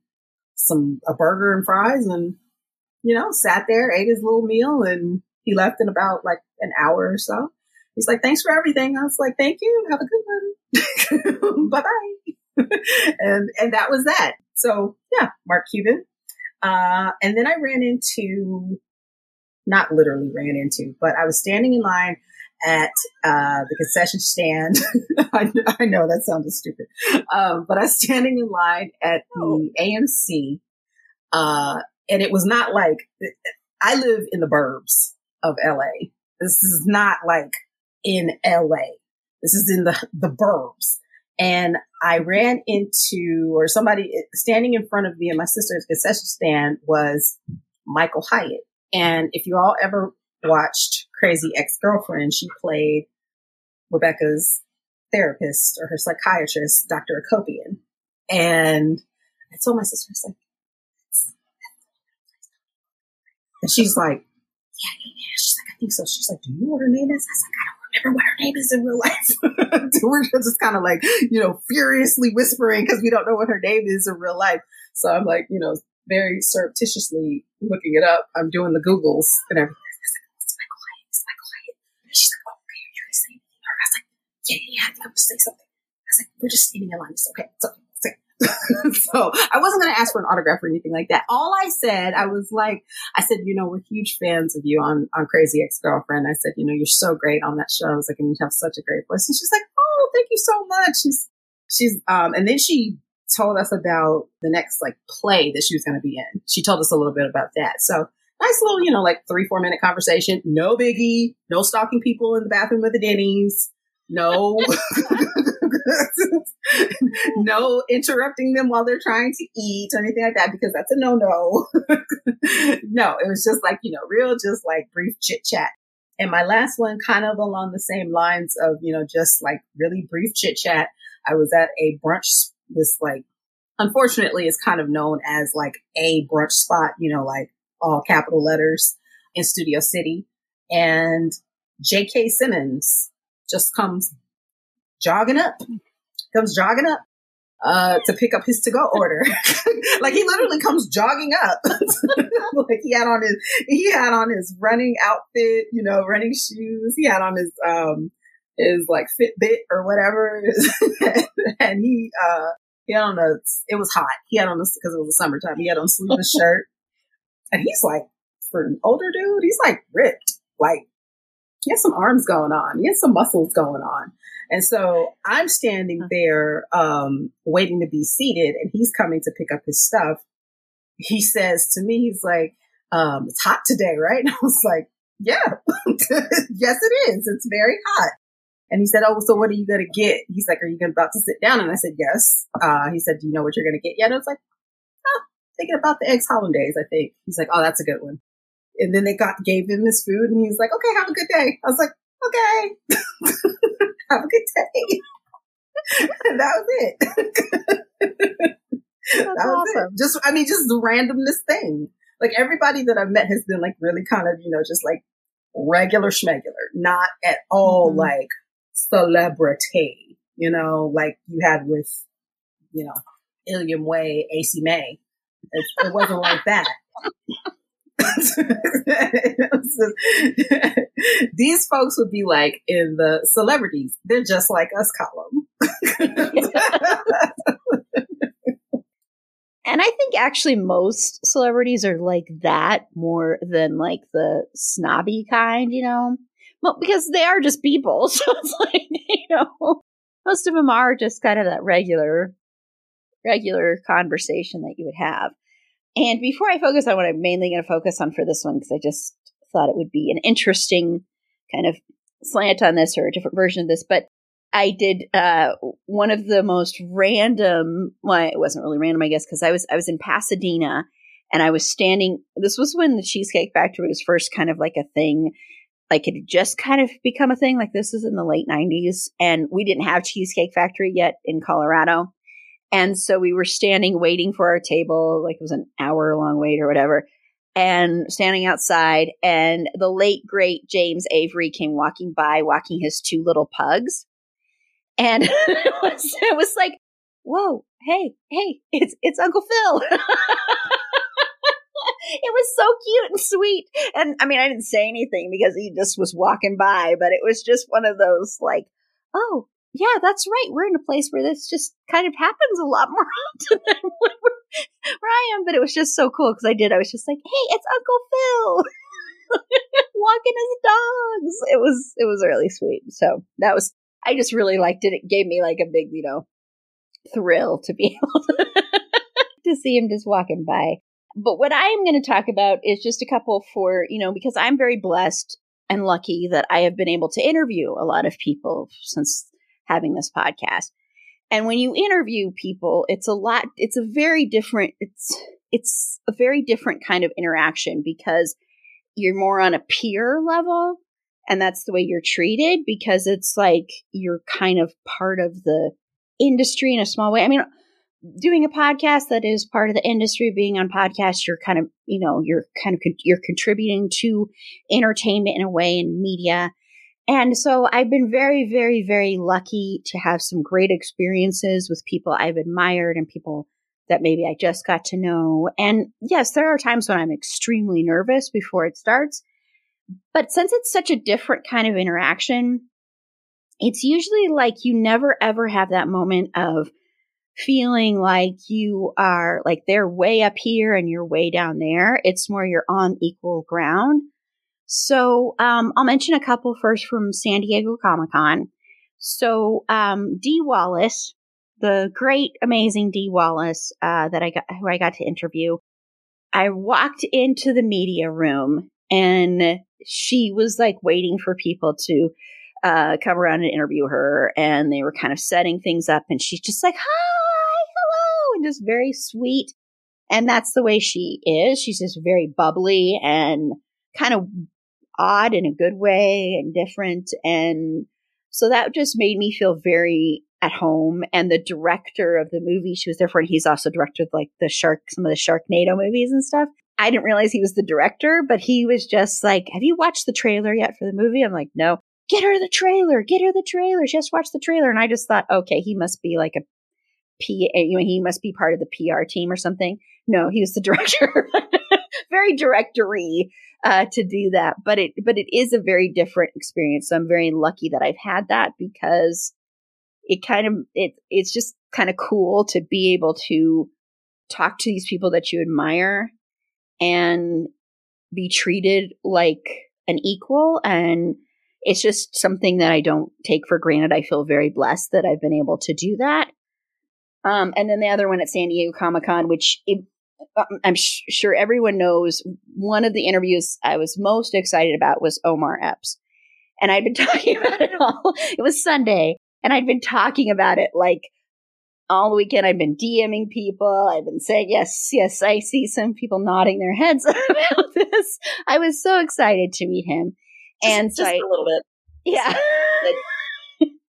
some, a burger and fries, and, you know, sat there, ate his little meal, and he left in about like an hour or so. He's like, thanks for everything. I was like, thank you. Have a good one. Bye-bye. and and that was that. So, yeah, Mark Cuban. Uh, and then I ran into, not literally ran into, but I was standing in line at uh, the concession stand. I, I know that sounded stupid. Um, but I was standing in line at the A M C. Uh, and it was not like, I live in the burbs of L A. This is not like in L A. This is in the, the burbs. And I ran into, or somebody standing in front of me and my sister's concession stand was Michael Hyatt. And if you all ever watched Crazy Ex-Girlfriend, she played Rebecca's therapist or her psychiatrist, Doctor Akopian. And I told my sister, I was like, and she's like, yeah, yeah, yeah. She's like, I think so. She's like, do you know what her name is? I was like, I don't remember what her name is in real life. We're just kind of like, you know, furiously whispering because we don't know what her name is in real life. So I'm like, you know, very surreptitiously looking it up. I'm doing the Googles and everything. I was like, oh, it's Michael Hyatt. It's Michael Hyatt. And she's like, oh, okay, are you going to say anything? I was like, yeah, yeah, yeah, I think I'm going to say something. I was like, we're just standing in line. It's okay. It's okay. It's okay. So I wasn't going to ask for an autograph or anything like that. All I said, I was like, I said, you know, we're huge fans of you on, on Crazy Ex-Girlfriend. I said, you know, you're so great on that show. I was like, and you have such a great voice. And she's like, oh, thank you so much. She's, she's, um, and then she told us about the next like play that she was going to be in. She told us a little bit about that. So nice little, you know, like three, four minute conversation. No biggie, no stalking people in the bathroom of the Denny's. No. No interrupting them while they're trying to eat or anything like that, because that's a no-no. No, it was just like, you know, real, just like brief chit-chat. And my last one kind of along the same lines of, you know, just like really brief chit-chat. I was at a brunch, this like, unfortunately, it's kind of known as like a brunch spot, you know, like all capital letters in Studio City. And J K Simmons just comes jogging up, comes jogging up uh, to pick up his to-go order. Like he literally comes jogging up. Like he had on his, he had on his running outfit, you know, running shoes. He had on his, um, his like Fitbit or whatever. And he, uh, he had on a, it was hot. He had on this because it was the summertime. He had on a sleeveless shirt. And he's like, for an older dude, he's like ripped. Like he has some arms going on. He has some muscles going on. And so I'm standing there um, waiting to be seated, and he's coming to pick up his stuff. He says to me, he's like, um, it's hot today, right? And I was like, yeah, yes, it is. It's very hot. And he said, oh, so what are you going to get? He's like, are you about to sit down? And I said, yes. Uh, he said, do you know what you're going to get yet? And I was like, oh, thinking about the eggs hollandaise, I think. He's like, oh, that's a good one. And then they got gave him his food, and he's like, okay, have a good day. I was like, okay. Have a good day. And that was it. That was awesome. It. Just, I mean, just the randomness thing. Like everybody that I've met has been like really kind of, you know, just like regular schmegular, not at all mm-hmm. like celebrity, you know, like you had with, you know, Illiam Way, A C May. It, it wasn't like that. These folks would be like in the celebrities, they're just like us column. And I think actually most celebrities are like that more than like the snobby kind, you know, well, because they are just people. So it's like, you know, most of them are just kind of that regular, regular conversation that you would have. And before I focus on what I'm mainly going to focus on for this one, because I just thought it would be an interesting kind of slant on this or a different version of this, but I did uh, one of the most random, well, it wasn't really random, I guess, because I was I was in Pasadena and I was standing. This was when the Cheesecake Factory was first kind of like a thing. Like it had just kind of become a thing. Like this was in the late nineties and we didn't have Cheesecake Factory yet in Colorado. And so we were standing waiting for our table. Like it was an hour long wait or whatever. And standing outside, and the late, great James Avery came walking by, walking his two little pugs. And it was, it was like, whoa, hey, hey, it's it's Uncle Phil. It was so cute and sweet. And I mean, I didn't say anything because he just was walking by, but it was just one of those like, oh, yeah, that's right. We're in a place where this just kind of happens a lot more often than where I am. But it was just so cool because I did. I was just like, hey, it's Uncle Phil walking his dogs. It was it was really sweet. So that was, I just really liked it. It gave me like a big, you know, thrill to be able to, to see him just walking by. But what I am going to talk about is just a couple for, you know, because I'm very blessed and lucky that I have been able to interview a lot of people since having this podcast. And when you interview people, it's a lot, it's a very different, it's, it's a very different kind of interaction because you're more on a peer level and that's the way you're treated because it's like you're kind of part of the industry in a small way. I mean, doing a podcast that is part of the industry, being on podcasts, you're kind of, you know, you're kind of, con- you're contributing to entertainment in a way and media. And so I've been very, very, very lucky to have some great experiences with people I've admired and people that maybe I just got to know. And yes, there are times when I'm extremely nervous before it starts. But since it's such a different kind of interaction, it's usually like you never, ever have that moment of feeling like you are like they're way up here and you're way down there. It's more you're on equal ground. So um, I'll mention a couple first from San Diego Comic-Con. So um, Dee Wallace, the great, amazing Dee Wallace uh, that I got, who I got to interview, I walked into the media room and she was like waiting for people to uh, come around and interview her, and they were kind of setting things up, and she's just like, "Hi, hello," and just very sweet. And that's the way she is. She's just very bubbly and kind of odd in a good way and different. And so that just made me feel very at home. And the director of the movie she was there for, and he's also directed like the shark, some of the Sharknado movies and stuff. I didn't realize he was the director, but he was just like, "Have you watched the trailer yet for the movie?" I'm like, "No." "Get her the trailer. Get her the trailer. Just watch the trailer." And I just thought, okay, he must be like a P, you know, he must be part of the P R team or something. No, he was the director. Very directory uh, to do that, but it but it is a very different experience. So I'm very lucky that I've had that because it kind of it it's just kind of cool to be able to talk to these people that you admire and be treated like an equal. And it's just something that I don't take for granted. I feel very blessed that I've been able to do that. Um, and then the other one at San Diego Comic-Con, which it, I'm sh- sure everyone knows, one of the interviews I was most excited about was Omar Epps. And I'd been talking about it all. It was Sunday, and I'd been talking about it like all the weekend. I'd been DMing people. I've been saying, yes, yes, I see some people nodding their heads about this. I was so excited to meet him. Just, and so just I, a little bit. Yeah.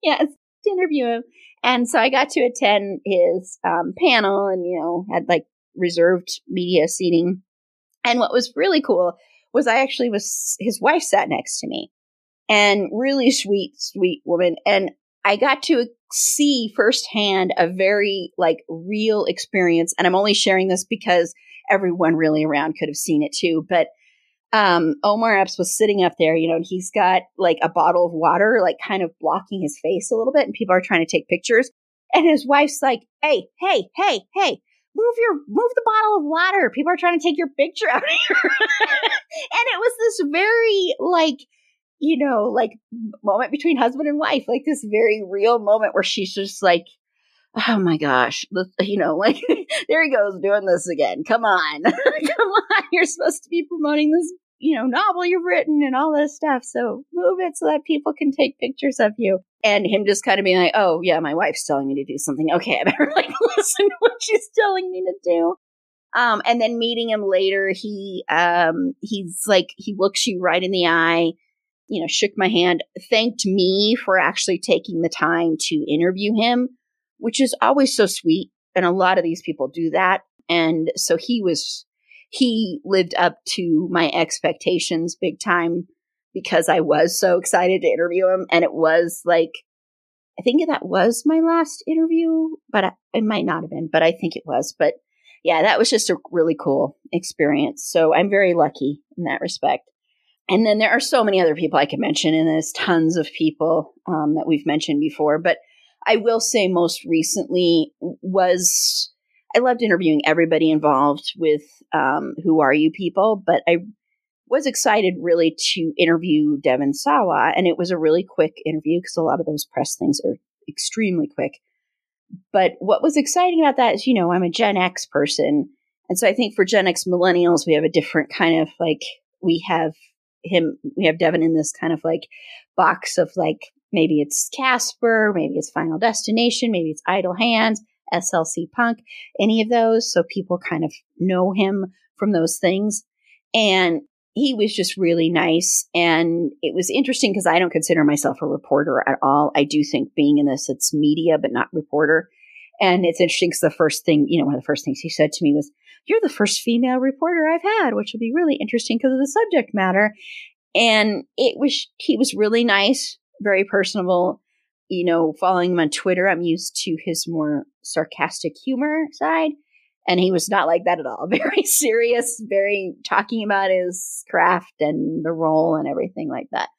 Yes, to interview him. And so I got to attend his um, panel and, you know, had like reserved media seating. And what was really cool was I actually was, his wife sat next to me, and really sweet, sweet woman. And I got to see firsthand a very like real experience. And I'm only sharing this because everyone really around could have seen it too. But Um, Omar Epps was sitting up there, you know, and he's got like a bottle of water, like kind of blocking his face a little bit. And people are trying to take pictures. And his wife's like, hey, hey, hey, hey, move your, move the bottle of water. People are trying to take your picture out of here. And it was this very like, you know, like moment between husband and wife, like this very real moment where she's just like, oh my gosh, you know, like, there he goes doing this again. Come on, come on, you're supposed to be promoting this you know, novel you've written and all this stuff. So move it so that people can take pictures of you. And him just kind of being like, oh, yeah, my wife's telling me to do something. Okay, I better like listen to what she's telling me to do. Um, and then meeting him later, he um, he's like, he looks you right in the eye, you know, shook my hand, thanked me for actually taking the time to interview him, which is always so sweet. And a lot of these people do that. And so he was, he lived up to my expectations big time because I was so excited to interview him. And it was like, I think that was my last interview, but I, it might not have been, but I think it was. But yeah, that was just a really cool experience. So I'm very lucky in that respect. And then there are so many other people I could mention, and there's tons of people um, that we've mentioned before. But I will say most recently was I loved interviewing everybody involved with um, Who Are You people, but I was excited really to interview Devin Sawa, and it was a really quick interview because a lot of those press things are extremely quick. But what was exciting about that is, you know, I'm a Gen X person. And so I think for Gen X millennials, we have a different kind of like, we have him, we have Devin in this kind of like box of like, maybe it's Casper, maybe it's Final Destination, maybe it's Idle Hands, S L C Punk, any of those. So people kind of know him from those things. And he was just really nice. And it was interesting because I don't consider myself a reporter at all. I do think being in this, it's media, but not reporter. And it's interesting because the first thing, you know, one of the first things he said to me was, you're the first female reporter I've had, which will be really interesting because of the subject matter. And it was, he was really nice, very personable. You know, following him on Twitter, I'm used to his more sarcastic humor side. And he was not like that at all. Very serious, very talking about his craft and the role and everything like that.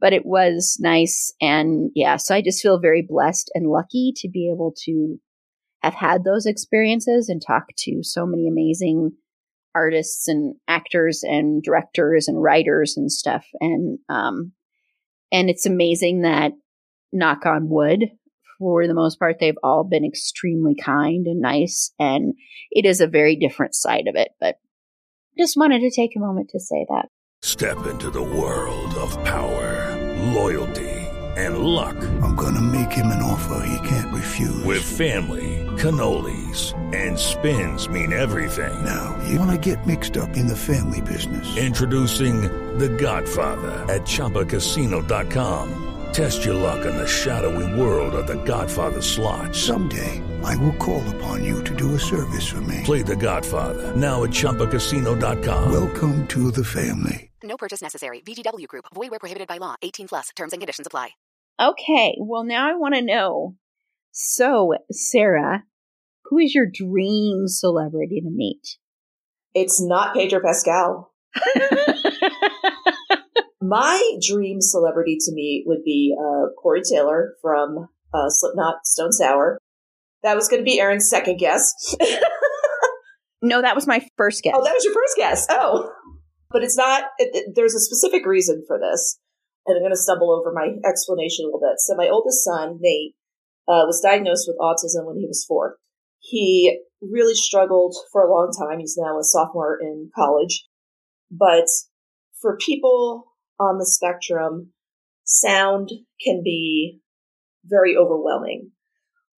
But it was nice. And yeah, so I just feel very blessed and lucky to be able to have had those experiences and talk to so many amazing artists and actors and directors and writers and stuff. And, um, and it's amazing that, knock on wood, for the most part, they've all been extremely kind and nice, and it is a very different side of it, but just wanted to take a moment to say that. Step into the world of power, loyalty, and luck. I'm going to make him an offer he can't refuse. With family, cannolis, and spins mean everything. Now, you want to get mixed up in the family business. Introducing The Godfather at Chumba Casino dot com. Test your luck in the shadowy world of The Godfather slot. Someday, I will call upon you to do a service for me. Play The Godfather, now at Chumba Casino dot com. Welcome to the family. No purchase necessary. V G W Group. Void where prohibited by law. eighteen plus. Terms and conditions apply. Okay, well now I want to know. So, Sarah, who is your dream celebrity to meet? It's not Pedro Pascal. My dream celebrity to meet would be uh, Corey Taylor from uh, Slipknot, Stone Sour. That was going to be Erin's second guess. No, that was my first guess. Oh, that was your first guess. Oh, but it's not. It, it, there's a specific reason for this, and I'm going to stumble over my explanation a little bit. So my oldest son, Nate, uh, was diagnosed with autism when he was four. He really struggled for a long time. He's now a sophomore in college, but for people on the spectrum, sound can be very overwhelming.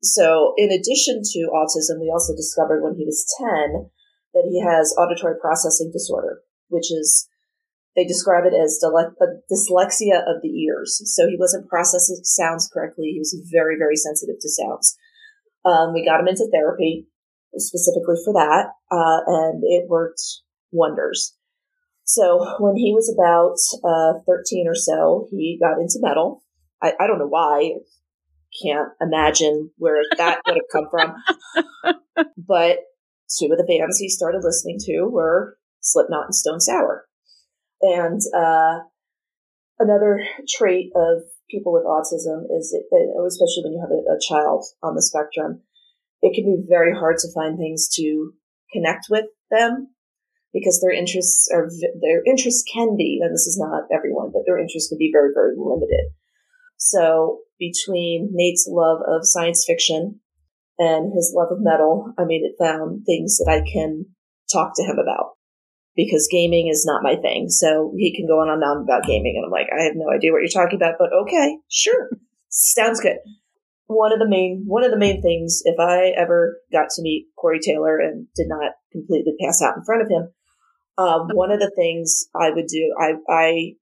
So in addition to autism, we also discovered when he was ten that he has auditory processing disorder, which is, they describe it as dile- dyslexia of the ears. So he wasn't processing sounds correctly. He was very, very sensitive to sounds. Um, we got him into therapy specifically for that, uh, and it worked wonders. So when he was about uh, thirteen or so, he got into metal. I, I don't know why. Can't imagine where that would have come from. But two of the bands he started listening to were Slipknot and Stone Sour. And uh, another trait of people with autism is, it, especially when you have a, a child on the spectrum, it can be very hard to find things to connect with them. Because their interests are, their interests can be, and this is not everyone, but their interests can be very, very limited. So between Nate's love of science fiction and his love of metal, I made it found things that I can talk to him about. because gaming is not my thing. So he can go on and on about gaming. And I'm like, I have no idea what you're talking about, but okay, sure. Sounds good. One of the main, one of the main things, if I ever got to meet Corey Taylor and did not completely pass out in front of him, um, one of the things I would do, I, I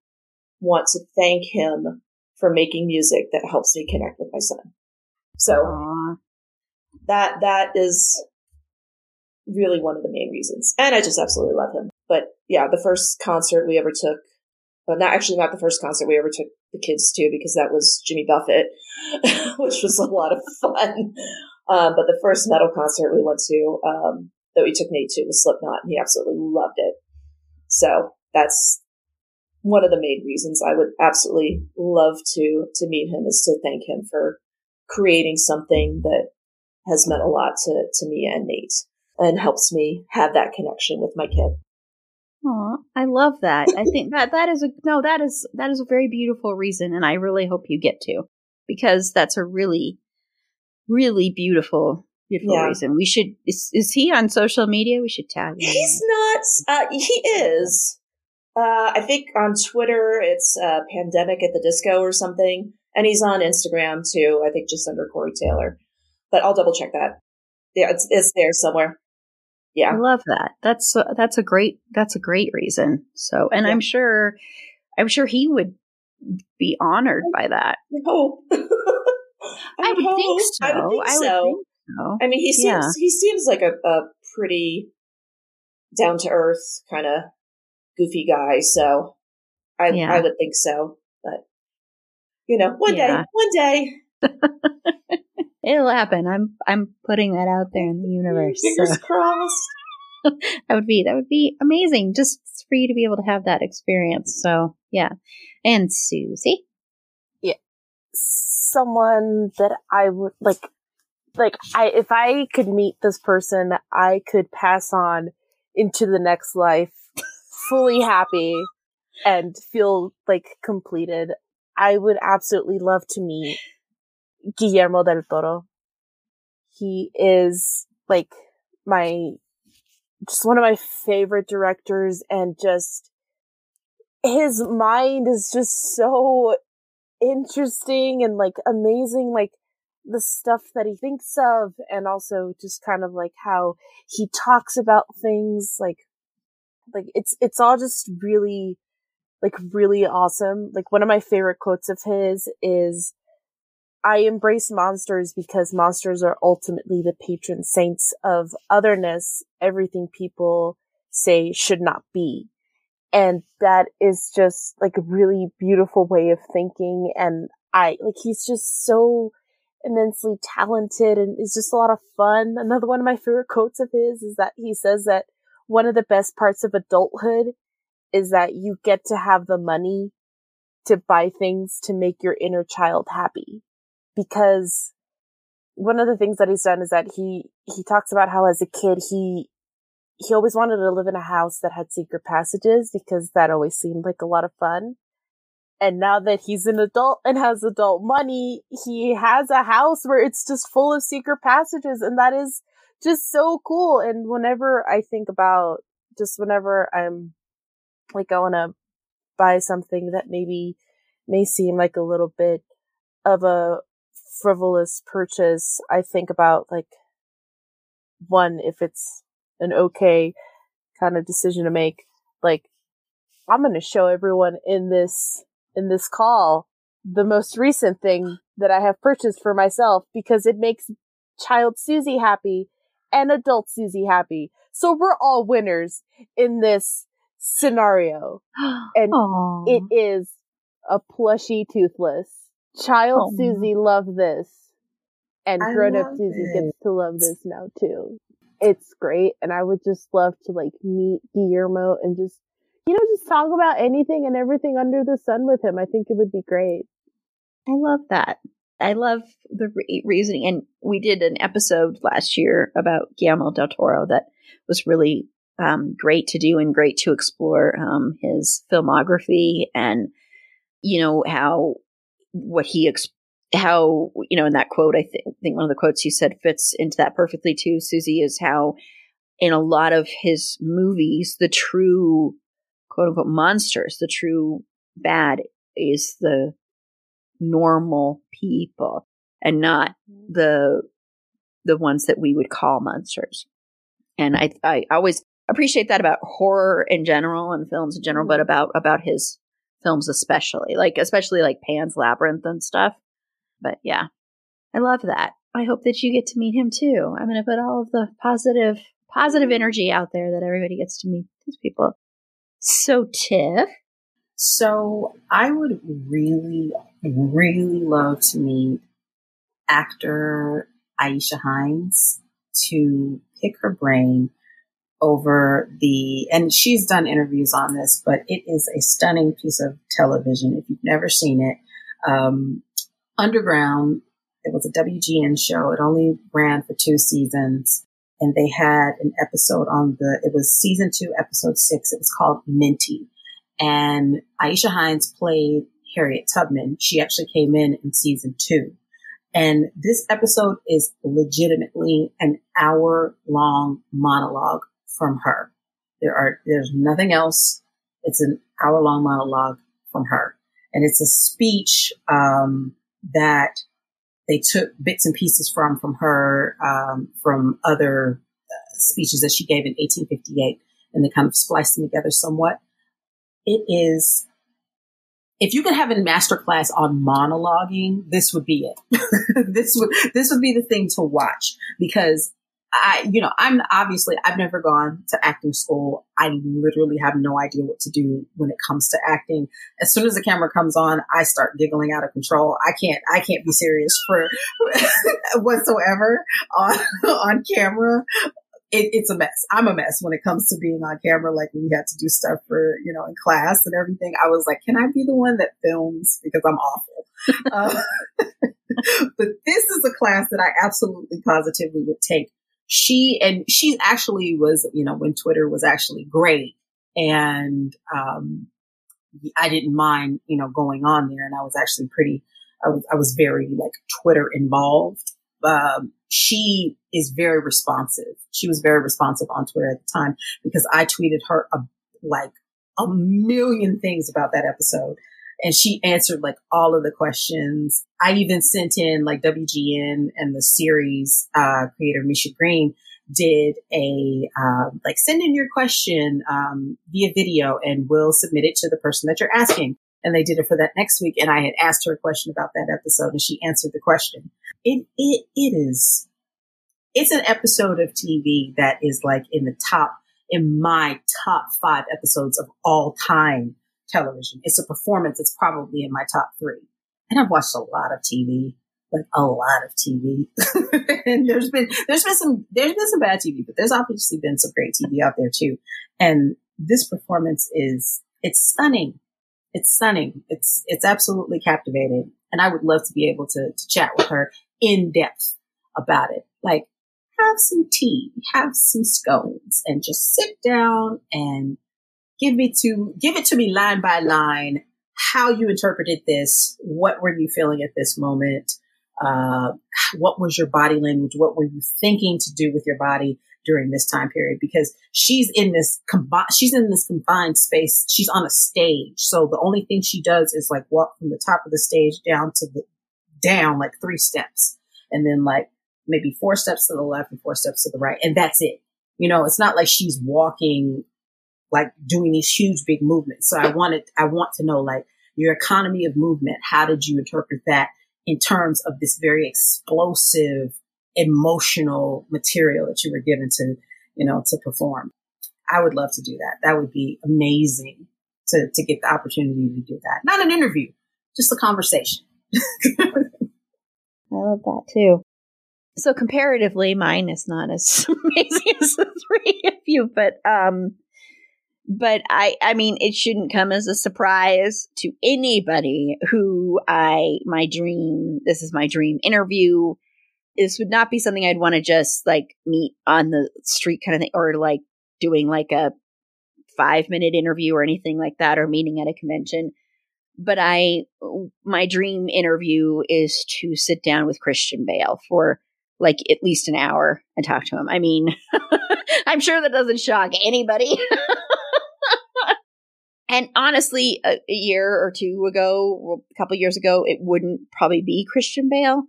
want to thank him for making music that helps me connect with my son. So Aww. that, that is really one of the main reasons. And I just absolutely love him. But yeah, the first concert we ever took, well, not actually not the first concert we ever took the kids to, because that was Jimmy Buffett, which was a lot of fun. Um, but the first metal concert we went to, um, that we took Nate to was Slipknot, and he absolutely loved it. So that's one of the main reasons I would absolutely love to, to meet him, is to thank him for creating something that has meant a lot to, to me and Nate, and helps me have that connection with my kid. Aw, I love that. I think that that is a no, that is that is a very beautiful reason, and I really hope you get to, because that's a really, really beautiful, beautiful yeah. reason. We should is, is he on social media? We should tag him. He's not. Uh, he is. Uh, I think on Twitter it's uh, Pandemic at the Disco or something, and he's on Instagram too. I think just under Corey Taylor, but I'll double check that. Yeah, it's it's there somewhere. Yeah, I love that. That's uh, that's a great that's a great reason. So, and yeah. I'm sure, I'm sure he would be honored I, by that. No. I, I would hope. think so. I would think I so. Would think so. I mean, he seems yeah. he seems like a, a pretty down to earth kind of goofy guy. So, I yeah. I would think so. But you know, one yeah. day, one day. It'll happen. I'm I'm putting that out there in the universe. Fingers so. crossed. That would be that would be amazing, just for you to be able to have that experience. So yeah. And Susie, yeah, someone that I would like, like I if I could meet this person, I could pass on into the next life, fully happy and feel like completed. I would absolutely love to meet Guillermo del Toro. He is like my, just one of my favorite directors, and just his mind is just so interesting and like amazing, like the stuff that he thinks of, and also just kind of like how he talks about things, like like it's it's all just really like really awesome. Like one of my favorite quotes of his is, "I embrace monsters because monsters are ultimately the patron saints of otherness, everything people say should not be." And that is just like a really beautiful way of thinking. And I, like, he's just so immensely talented, and it's just a lot of fun. Another one of my favorite quotes of his is that he says that one of the best parts of adulthood is that you get to have the money to buy things to make your inner child happy. Because one of the things that he's done is that he, he talks about how as a kid, he, he always wanted to live in a house that had secret passages, because that always seemed like a lot of fun. And now that he's an adult and has adult money, he has a house where it's just full of secret passages. And that is just so cool. And whenever I think about, just whenever I'm like, I want to buy something that maybe may seem like a little bit of a frivolous purchase, I think about like, one, if it's an okay kind of decision to make, like, I'm going to show everyone in this in this call the most recent thing that I have purchased for myself, because it makes child Susie happy and adult Susie happy, so we're all winners in this scenario. And Aww. It is a plushy Toothless. Child oh, Susie loved this, and grown-up Susie it. gets to love this now too. It's great, and I would just love to like meet Guillermo and just, you know, just talk about anything and everything under the sun with him. I think it would be great. I love that. I love the re- reasoning, and we did an episode last year about Guillermo del Toro that was really um, great to do and great to explore um, his filmography, and you know how. what he, ex- how, you know, in that quote, I th- think one of the quotes you said fits into that perfectly too, Susie, is how in a lot of his movies, the true quote unquote monsters, the true bad is the normal people and not the the ones that we would call monsters. And I I always appreciate that about horror in general and films in general, but about about his films especially, like especially like Pan's Labyrinth and stuff. But yeah, I love that. I hope that you get to meet him too. I'm going to put all of the positive positive energy out there that everybody gets to meet these people. So Tiff. So I would really, really love to meet actor Aisha Hines to pick her brain over the, and she's done interviews on this, but it is a stunning piece of television. If you've never seen it, um, Underground, it was a W G N show. It only ran for two seasons and they had an episode on the, it was season two, episode six. It was called Minty. And Aisha Hines played Harriet Tubman. She actually came in in season two. And this episode is legitimately an hour long monologue from her. There are, there's nothing else. It's an hour long monologue from her. And it's a speech, um, that they took bits and pieces from, from her, um, from other uh, speeches that she gave in eighteen fifty-eight, and they kind of spliced them together somewhat. It is, if you could have a masterclass on monologuing, this would be it. This would, this would be the thing to watch, because I, you know, I'm obviously, I've never gone to acting school. I literally have no idea what to do when it comes to acting. As soon as the camera comes on, I start giggling out of control. I can't, I can't be serious for whatsoever on, on camera. It, it's a mess. I'm a mess when it comes to being on camera. Like when we had to do stuff for, you know, in class and everything, I was like, can I be the one that films? Because I'm awful. um, but this is a class that I absolutely positively would take. She, and she actually was, you know, when Twitter was actually great, and um, I didn't mind, you know, going on there, and I was actually pretty, I was, I was very like Twitter involved. Um, she is very responsive. She was very responsive on Twitter at the time, because I tweeted her a, like a million things about that episode. And she answered like all of the questions. I even sent in like W G N and the series uh, creator Misha Green did a uh, like send in your question um, via video and we'll submit it to the person that you're asking. And they did it for that next week. And I had asked her a question about that episode and she answered the question. It it it is. It's an episode of T V that is like in the top, in my top five episodes of all time. Television. It's a performance. It's probably in my top three. And I've watched a lot of T V, like a lot of T V. And there's been, there's been some, there's been some bad T V, but there's obviously been some great T V out there too. And this performance is, it's stunning. It's stunning. It's, it's absolutely captivating. And I would love to be able to, to chat with her in depth about it. Like have some tea, have some scones and just sit down and Give me to give it to me line by line, how you interpreted this. What were you feeling at this moment? Uh, what was your body language? What were you thinking to do with your body during this time period? Because she's in this, she's in this confined space. She's on a stage. So the only thing she does is like walk from the top of the stage down to the down like three steps and then like maybe four steps to the left and four steps to the right. And that's it. You know, it's not like she's walking like doing these huge, big movements. So I wanted, I want to know like your economy of movement. How did you interpret that in terms of this very explosive, emotional material that you were given to, you know, to perform? I would love to do that. That would be amazing to, to get the opportunity to do that. Not an interview, just a conversation. I love that too. So comparatively, mine is not as amazing as the three of you, but, um, But I, I mean, it shouldn't come as a surprise to anybody who I, my dream, this is my dream interview. This would not be something I'd want to just like meet on the street kind of thing, or like doing like a five minute interview or anything like that, or meeting at a convention. But I, my dream interview is to sit down with Christian Bale for like at least an hour and talk to him. I mean, I'm sure that doesn't shock anybody. And honestly, a, a year or two ago, a couple years ago, it wouldn't probably be Christian Bale,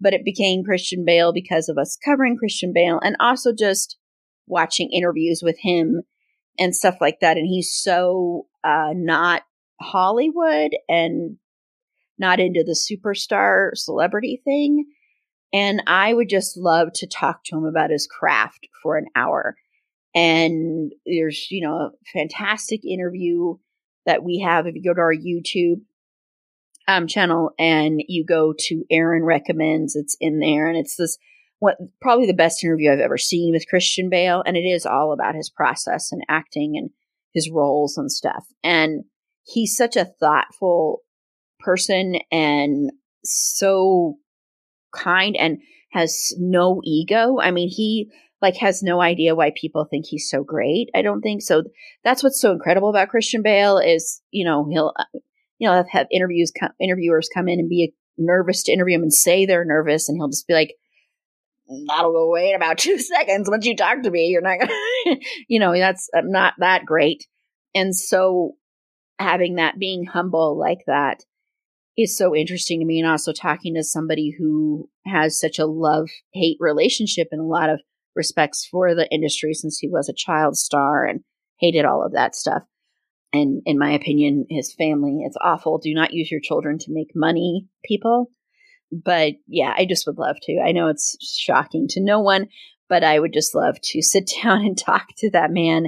but it became Christian Bale because of us covering Christian Bale and also just watching interviews with him and stuff like that. And he's so uh, not Hollywood and not into the superstar celebrity thing. And I would just love to talk to him about his craft for an hour. And there's, you know, a fantastic interview that we have. If you go to our YouTube um, channel and you go to Erin Recommends, it's in there. And it's this, what probably the best interview I've ever seen with Christian Bale. And it is all about his process and acting and his roles and stuff. And he's such a thoughtful person and so kind and has no ego. I mean, he like has no idea why people think he's so great. I don't think so. That's what's so incredible about Christian Bale is, you know, he'll, you know, have interviews, co- interviewers come in and be nervous to interview him and say they're nervous. And he'll just be like, that'll go away in about two seconds. Once you talk to me, you're not going to, you know, that's I'm not that great. And so having that, being humble like that is so interesting to me. And also talking to somebody who has such a love-hate relationship in a lot of respects for the industry, since he was a child star and hated all of that stuff. And in my opinion, his family, it's awful. Do not use your children to make money, people. But yeah, I just would love to. I know it's shocking to no one, but I would just love to sit down and talk to that man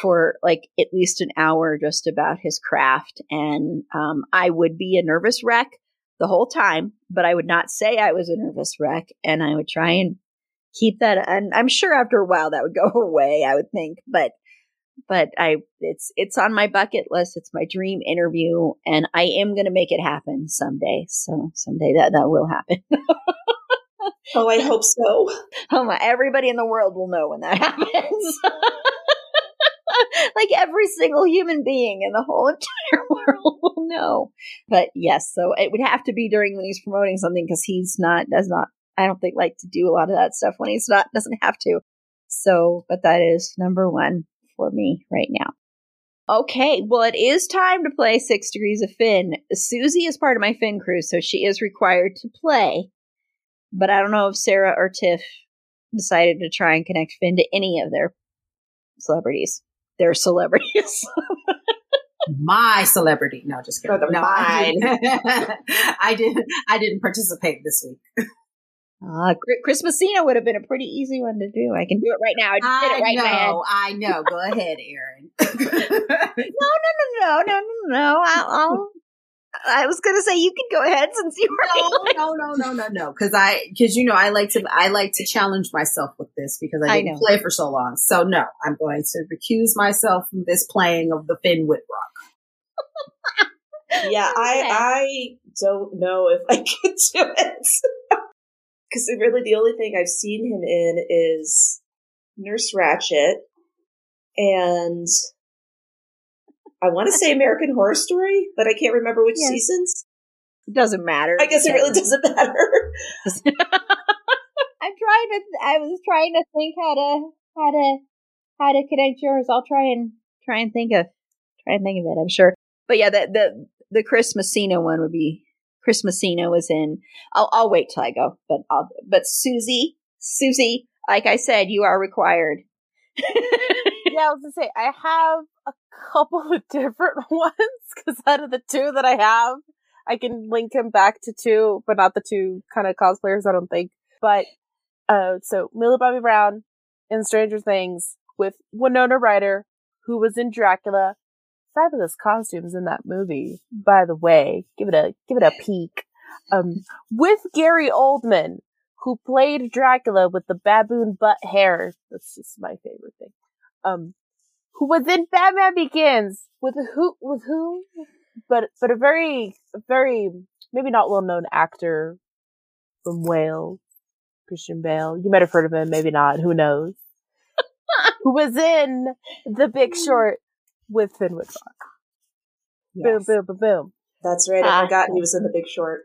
for like at least an hour just about his craft. And um, I would be a nervous wreck the whole time, but I would not say I was a nervous wreck. And I would try and keep that, and I'm sure after a while that would go away, I would think, but but I it's it's on my bucket list. It's my dream interview, and I am going to make it happen someday. So someday that that will happen. Oh, I hope so. Oh my! Everybody in the world will know when that happens. Like every single human being in the whole entire world will know. But yes, so it would have to be during when he's promoting something, because he's not does not. I don't think like to do a lot of that stuff when he's not, doesn't have to. So, but that is number one for me right now. Okay. Well, it is time to play Six Degrees of Finn. Susie is part of my Finn crew, so she is required to play, but I don't know if Sarah or Tiff decided to try and connect Finn to any of their celebrities, their celebrities. My celebrity. No, just kidding. No, mine. I didn't, I didn't participate this week. Uh, Chris Messina would have been a pretty easy one to do. I can do it right now. I just did it right now. I know, I know. Go ahead, Erin. no, no, no, no, no, no, no. I'll, I'll, I was going to say you could go ahead since you were. No, no, no, no, no, no. Because I, because you know, I like to, I like to challenge myself with this because I didn't I play for so long. So no, I'm going to recuse myself from this playing of the Finn Whitrock. Yeah, I, I don't know if I could do it. Because really the only thing I've seen him in is Nurse Ratched and I want to say American Horror Story, but I can't remember which yes. seasons. It doesn't matter. I guess it, it really doesn't matter. I'm trying to, I was trying to think how to, how to, how to connect yours. I'll try and, try and think of, try and think of it, I'm sure. But yeah, the, the, the Chris Messina one would be. Chris Messina was in. I'll, I'll wait till I go, but I'll, but Susie, Susie, like I said, you are required. Yeah, I was gonna say I have a couple of different ones because out of the two that I have, I can link him back to two, but not the two kind of cosplayers. I don't think. But uh, so Millie Bobby Brown in Stranger Things with Winona Ryder, who was in Dracula. Fabulous costumes in that movie, by the way. Give it a give it a peek. Um, with Gary Oldman, who played Dracula with the baboon butt hair. That's just my favorite thing. Um, who was in Batman Begins with who? With who? But but a very very maybe not well known actor from Wales, Christian Bale. You might have heard of him, maybe not. Who knows? Who was in The Big Short? With Finn Whitrock. Yes. Boom, boom, boom, boom. That's right. I forgot uh, he was in The Big Short.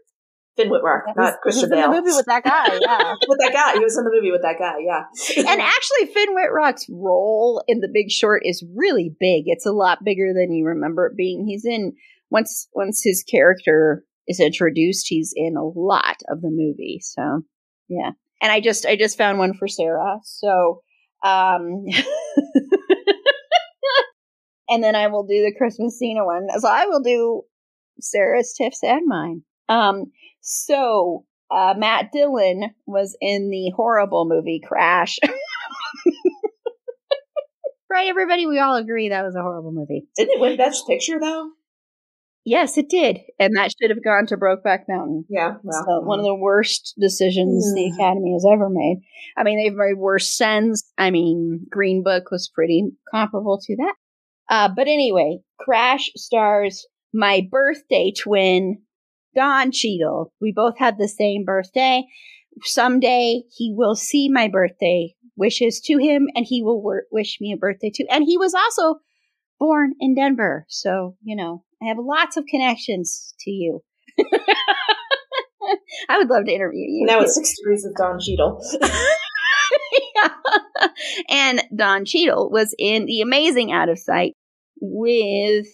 Finn Witwer, not Christian Bale. He was in the movie with that guy, yeah. with that guy. He was in the movie with that guy, yeah. And actually, Finn Witwer's role in The Big Short is really big. It's a lot bigger than you remember it being. He's in, once once his character is introduced, he's in a lot of the movie. So, yeah. And I just, I just found one for Sarah. So, um... and then I will do the Chris Messina one. So I will do Sarah's, Tiff's, and mine. Um, so uh, Matt Dillon was in the horrible movie Crash. Right, everybody? We all agree that was a horrible movie. Didn't it win Best Picture, though? Yes, it did. And that should have gone to Brokeback Mountain. Yeah. Well, so one of the worst decisions mm. the Academy has ever made. I mean, they've made worse sins. I mean, Green Book was pretty comparable to that. Uh, but anyway, Crash stars my birthday twin, Don Cheadle. We both had the same birthday. Someday he will see my birthday wishes to him, and he will wor- wish me a birthday too. And he was also born in Denver. So, you know, I have lots of connections to you. I would love to interview you. Now it's Six Degrees of Don Cheadle. Yeah. And Don Cheadle was in The Amazing Out of Sight with,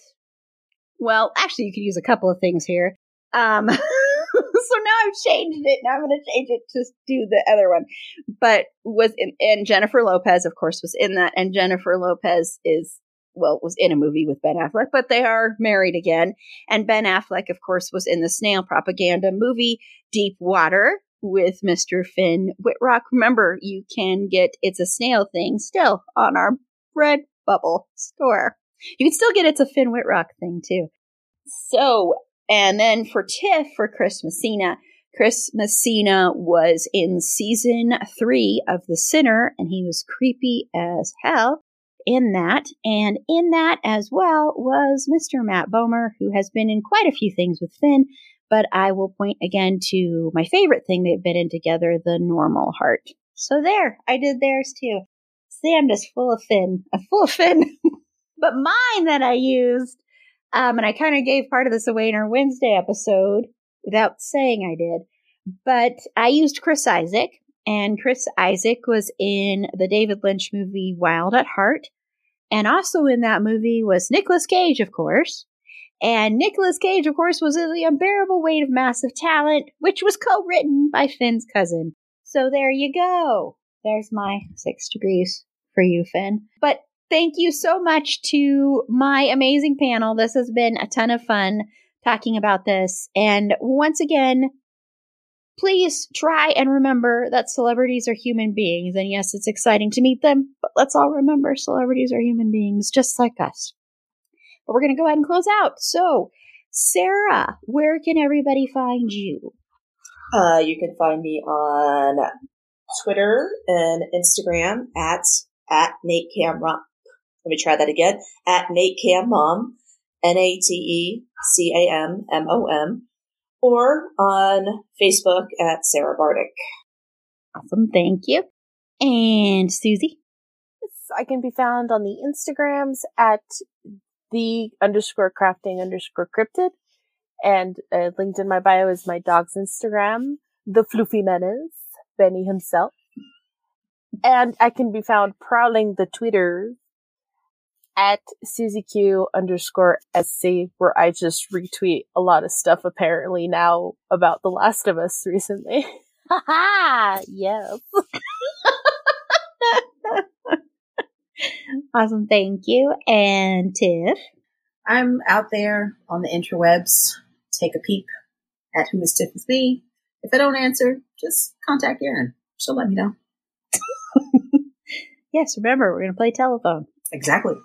well, actually, you could use a couple of things here. Um, so now I've changed it. Now I'm going to change it to do the other one. But was in, and Jennifer Lopez, of course, was in that. And Jennifer Lopez is, well, was in a movie with Ben Affleck, but they are married again. And Ben Affleck, of course, was in the snail propaganda movie Deep Water with Mister Finn Wittrock. Remember, you can get It's a Snail Thing still on our Redbubble store. You can still get It's a Finn Wittrock Thing, too. So, and then for Tiff, for Chris Messina, Chris Messina was in season three of The Sinner, and he was creepy as hell in that. And in that as well was Mister Matt Bomer, who has been in quite a few things with Finn. But I will point again to my favorite thing they've been in together, The Normal Heart. So there, I did theirs too. See, I'm just full of Finn. I'm full of Finn. But mine that I used, um, and I kind of gave part of this away in our Wednesday episode without saying I did, but I used Chris Isaac. And Chris Isaac was in the David Lynch movie Wild at Heart. And also in that movie was Nicolas Cage, of course. And Nicolas Cage, of course, was in The Unbearable Weight of Massive Talent, which was co-written by Finn's cousin. So there you go. There's my six degrees for you, Finn. But thank you so much to my amazing panel. This has been a ton of fun talking about this. And once again, please try and remember that celebrities are human beings. And yes, it's exciting to meet them, but let's all remember celebrities are human beings just like us. But we're going to go ahead and close out. So, Sarah, where can everybody find you? Uh, you can find me on Twitter and Instagram at, at NateCamRom. Let me try that again. At NateCamMom, N A T E C A M M O M, or on Facebook at Sarah Bardick. Awesome. Thank you. And Susie? I can be found on the Instagrams at the underscore crafting underscore cryptid. And uh, linked in my bio is my dog's Instagram, the Floofy Menace, Benny himself. And I can be found prowling the Twitter at SusieQ underscore SC, where I just retweet a lot of stuff apparently now about The Last of Us recently. Haha! Yes. Awesome. Thank you. And Tiff? I'm out there on the interwebs. Take a peek at Who Is Tiff With Me. If I don't answer, just contact Erin. She'll let me know. Yes, remember, we're going to play telephone. Exactly.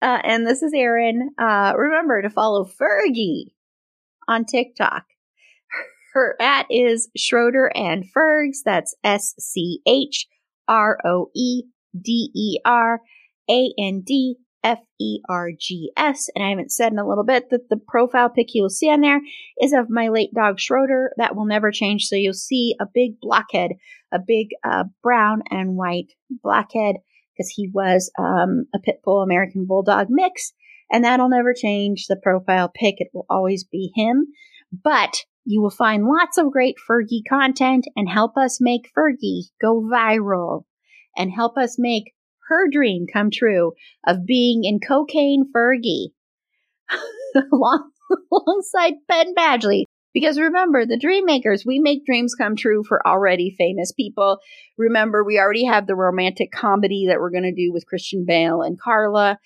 Uh, and this is Erin. Uh, remember to follow Fergie on TikTok. Her at is Schroeder and Fergs. That's S C H R O E. D E R A N D F E R G S. And I haven't said in a little bit that the profile pic you'll see on there is of my late dog Schroeder. That will never change. So you'll see a big blockhead, a big uh, brown and white blockhead, because he was um, a pit bull American bulldog mix. And that'll never change the profile pic. It will always be him. But You will find lots of great Fergie content and help us make Fergie go viral and help us make her dream come true of being in Cocaine Fergie Along, alongside Ben Badgley. Because remember, the Dream Makers, we make dreams come true for already famous people. Remember, we already have the romantic comedy that we're going to do with Christian Bale and Carla,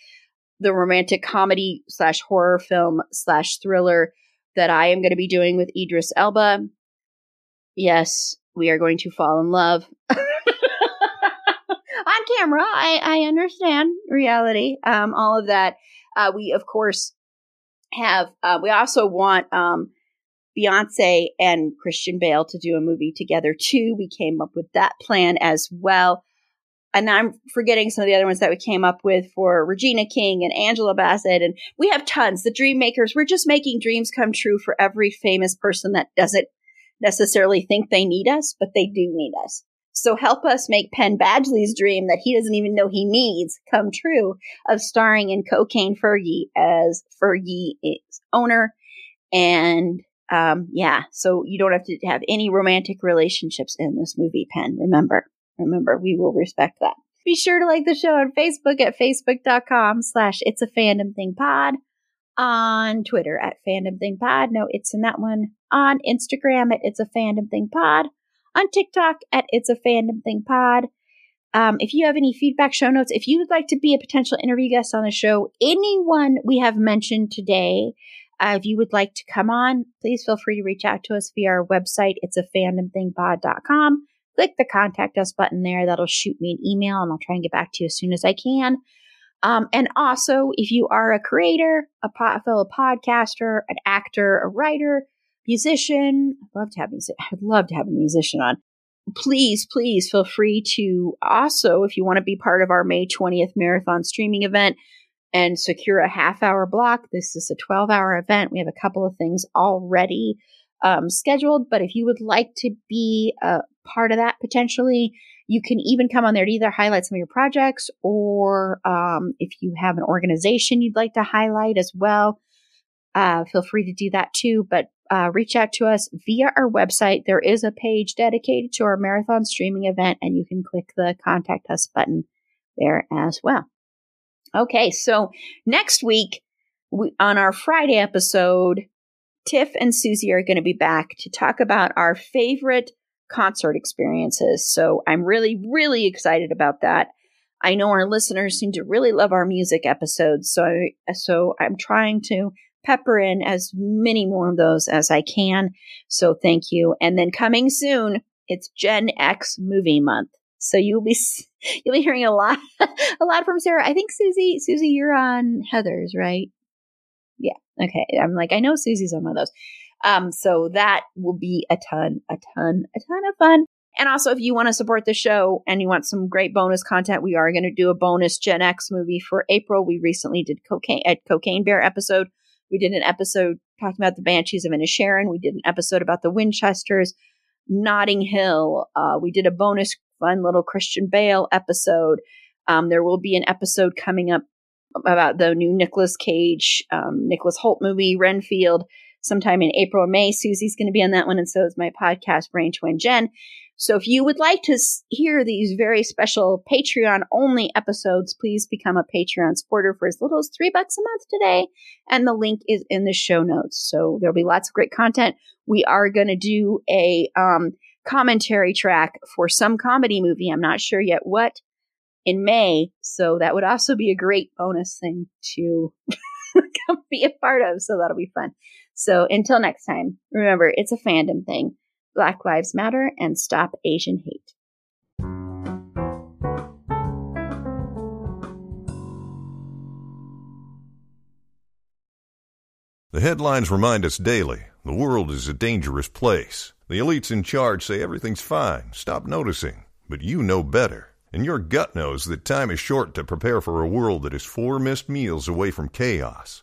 the romantic comedy slash horror film slash thriller that I am going to be doing with Idris Elba. Yes, we are going to fall in love. On camera, I, I understand reality, um, all of that. Uh, we, of course, have, uh, we also want... Um, Beyonce and Christian Bale to do a movie together too. We came up with that plan as well. And I'm forgetting some of the other ones that we came up with for Regina King and Angela Bassett. And we have tons. The Dream Makers, we're just making dreams come true for every famous person that doesn't necessarily think they need us, but they do need us. So help us make Penn Badgley's dream that he doesn't even know he needs come true of starring in Cocaine Fergie as Fergie's owner. And Um, yeah, so you don't have to have any romantic relationships in this movie, Penn. Remember, remember, we will respect that. Be sure to like the show on Facebook at facebook.com slash It's a Fandom Thing Pod, on Twitter at Fandom Thing Pod. No, it's in that one. On Instagram at It's a Fandom Thing Pod, on TikTok at It's a Fandom Thing Pod. Um, if you have any feedback, show notes, if you would like to be a potential interview guest on the show, anyone we have mentioned today, Uh, if you would like to come on, please feel free to reach out to us via our website. It's a fandom thing pod dot com. Click the contact us button there. That'll shoot me an email and I'll try and get back to you as soon as I can. Um, and also, if you are a creator, a po- fellow podcaster, an actor, a writer, musician, I'd love to have music. I'd love to have a musician on. Please, please feel free to also, if you want to be part of our May twentieth marathon streaming event, and secure a half hour block. This is a twelve hour event. We have a couple of things already um, scheduled, but if you would like to be a part of that potentially, you can even come on there to either highlight some of your projects or um, if you have an organization you'd like to highlight as well, uh, feel free to do that too. But uh, reach out to us via our website. There is a page dedicated to our marathon streaming event, and you can click the contact us button there as well. Okay, so next week we, on our Friday episode, Tiff and Susie are going to be back to talk about our favorite concert experiences. So I'm really, really excited about that. I know our listeners seem to really love our music episodes, so, I, so I'm trying to pepper in as many more of those as I can. So thank you. And then coming soon, it's Gen X Movie Month. So you'll be you'll be hearing a lot a lot from Sarah. I think Susie, Susie, you're on Heather's, right? Yeah. Okay. I'm like, I know Susie's on one of those. Um, so that will be a ton, a ton, a ton of fun. And also, if you want to support the show and you want some great bonus content, we are going to do a bonus Gen X movie for April. We recently did cocaine at Cocaine Bear episode. We did an episode talking about the Banshees of Inisherin. We did an episode about the Winchesters, Notting Hill. Uh, we did a bonus fun little Christian Bale episode. Um, there will be an episode coming up about the new Nicolas Cage, um, Nicholas Hoult movie, Renfield, sometime in April or May. Susie's going to be on that one, and so is my podcast, Brain Twin Gen. So if you would like to s- hear these very special Patreon-only episodes, please become a Patreon supporter for as little as three bucks a month today, and the link is in the show notes. So there'll be lots of great content. We are going to do a... Um, commentary track for some comedy movie, I'm not sure yet what, in May. So that would also be a great bonus thing to come be a part of. So that'll be fun. So until next time, remember, it's a fandom thing. Black Lives Matter and stop Asian hate. The headlines remind us daily, the world is a dangerous place. The elites in charge say everything's fine, stop noticing, but you know better. And your gut knows that time is short to prepare for a world that is four missed meals away from chaos.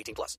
eighteen plus.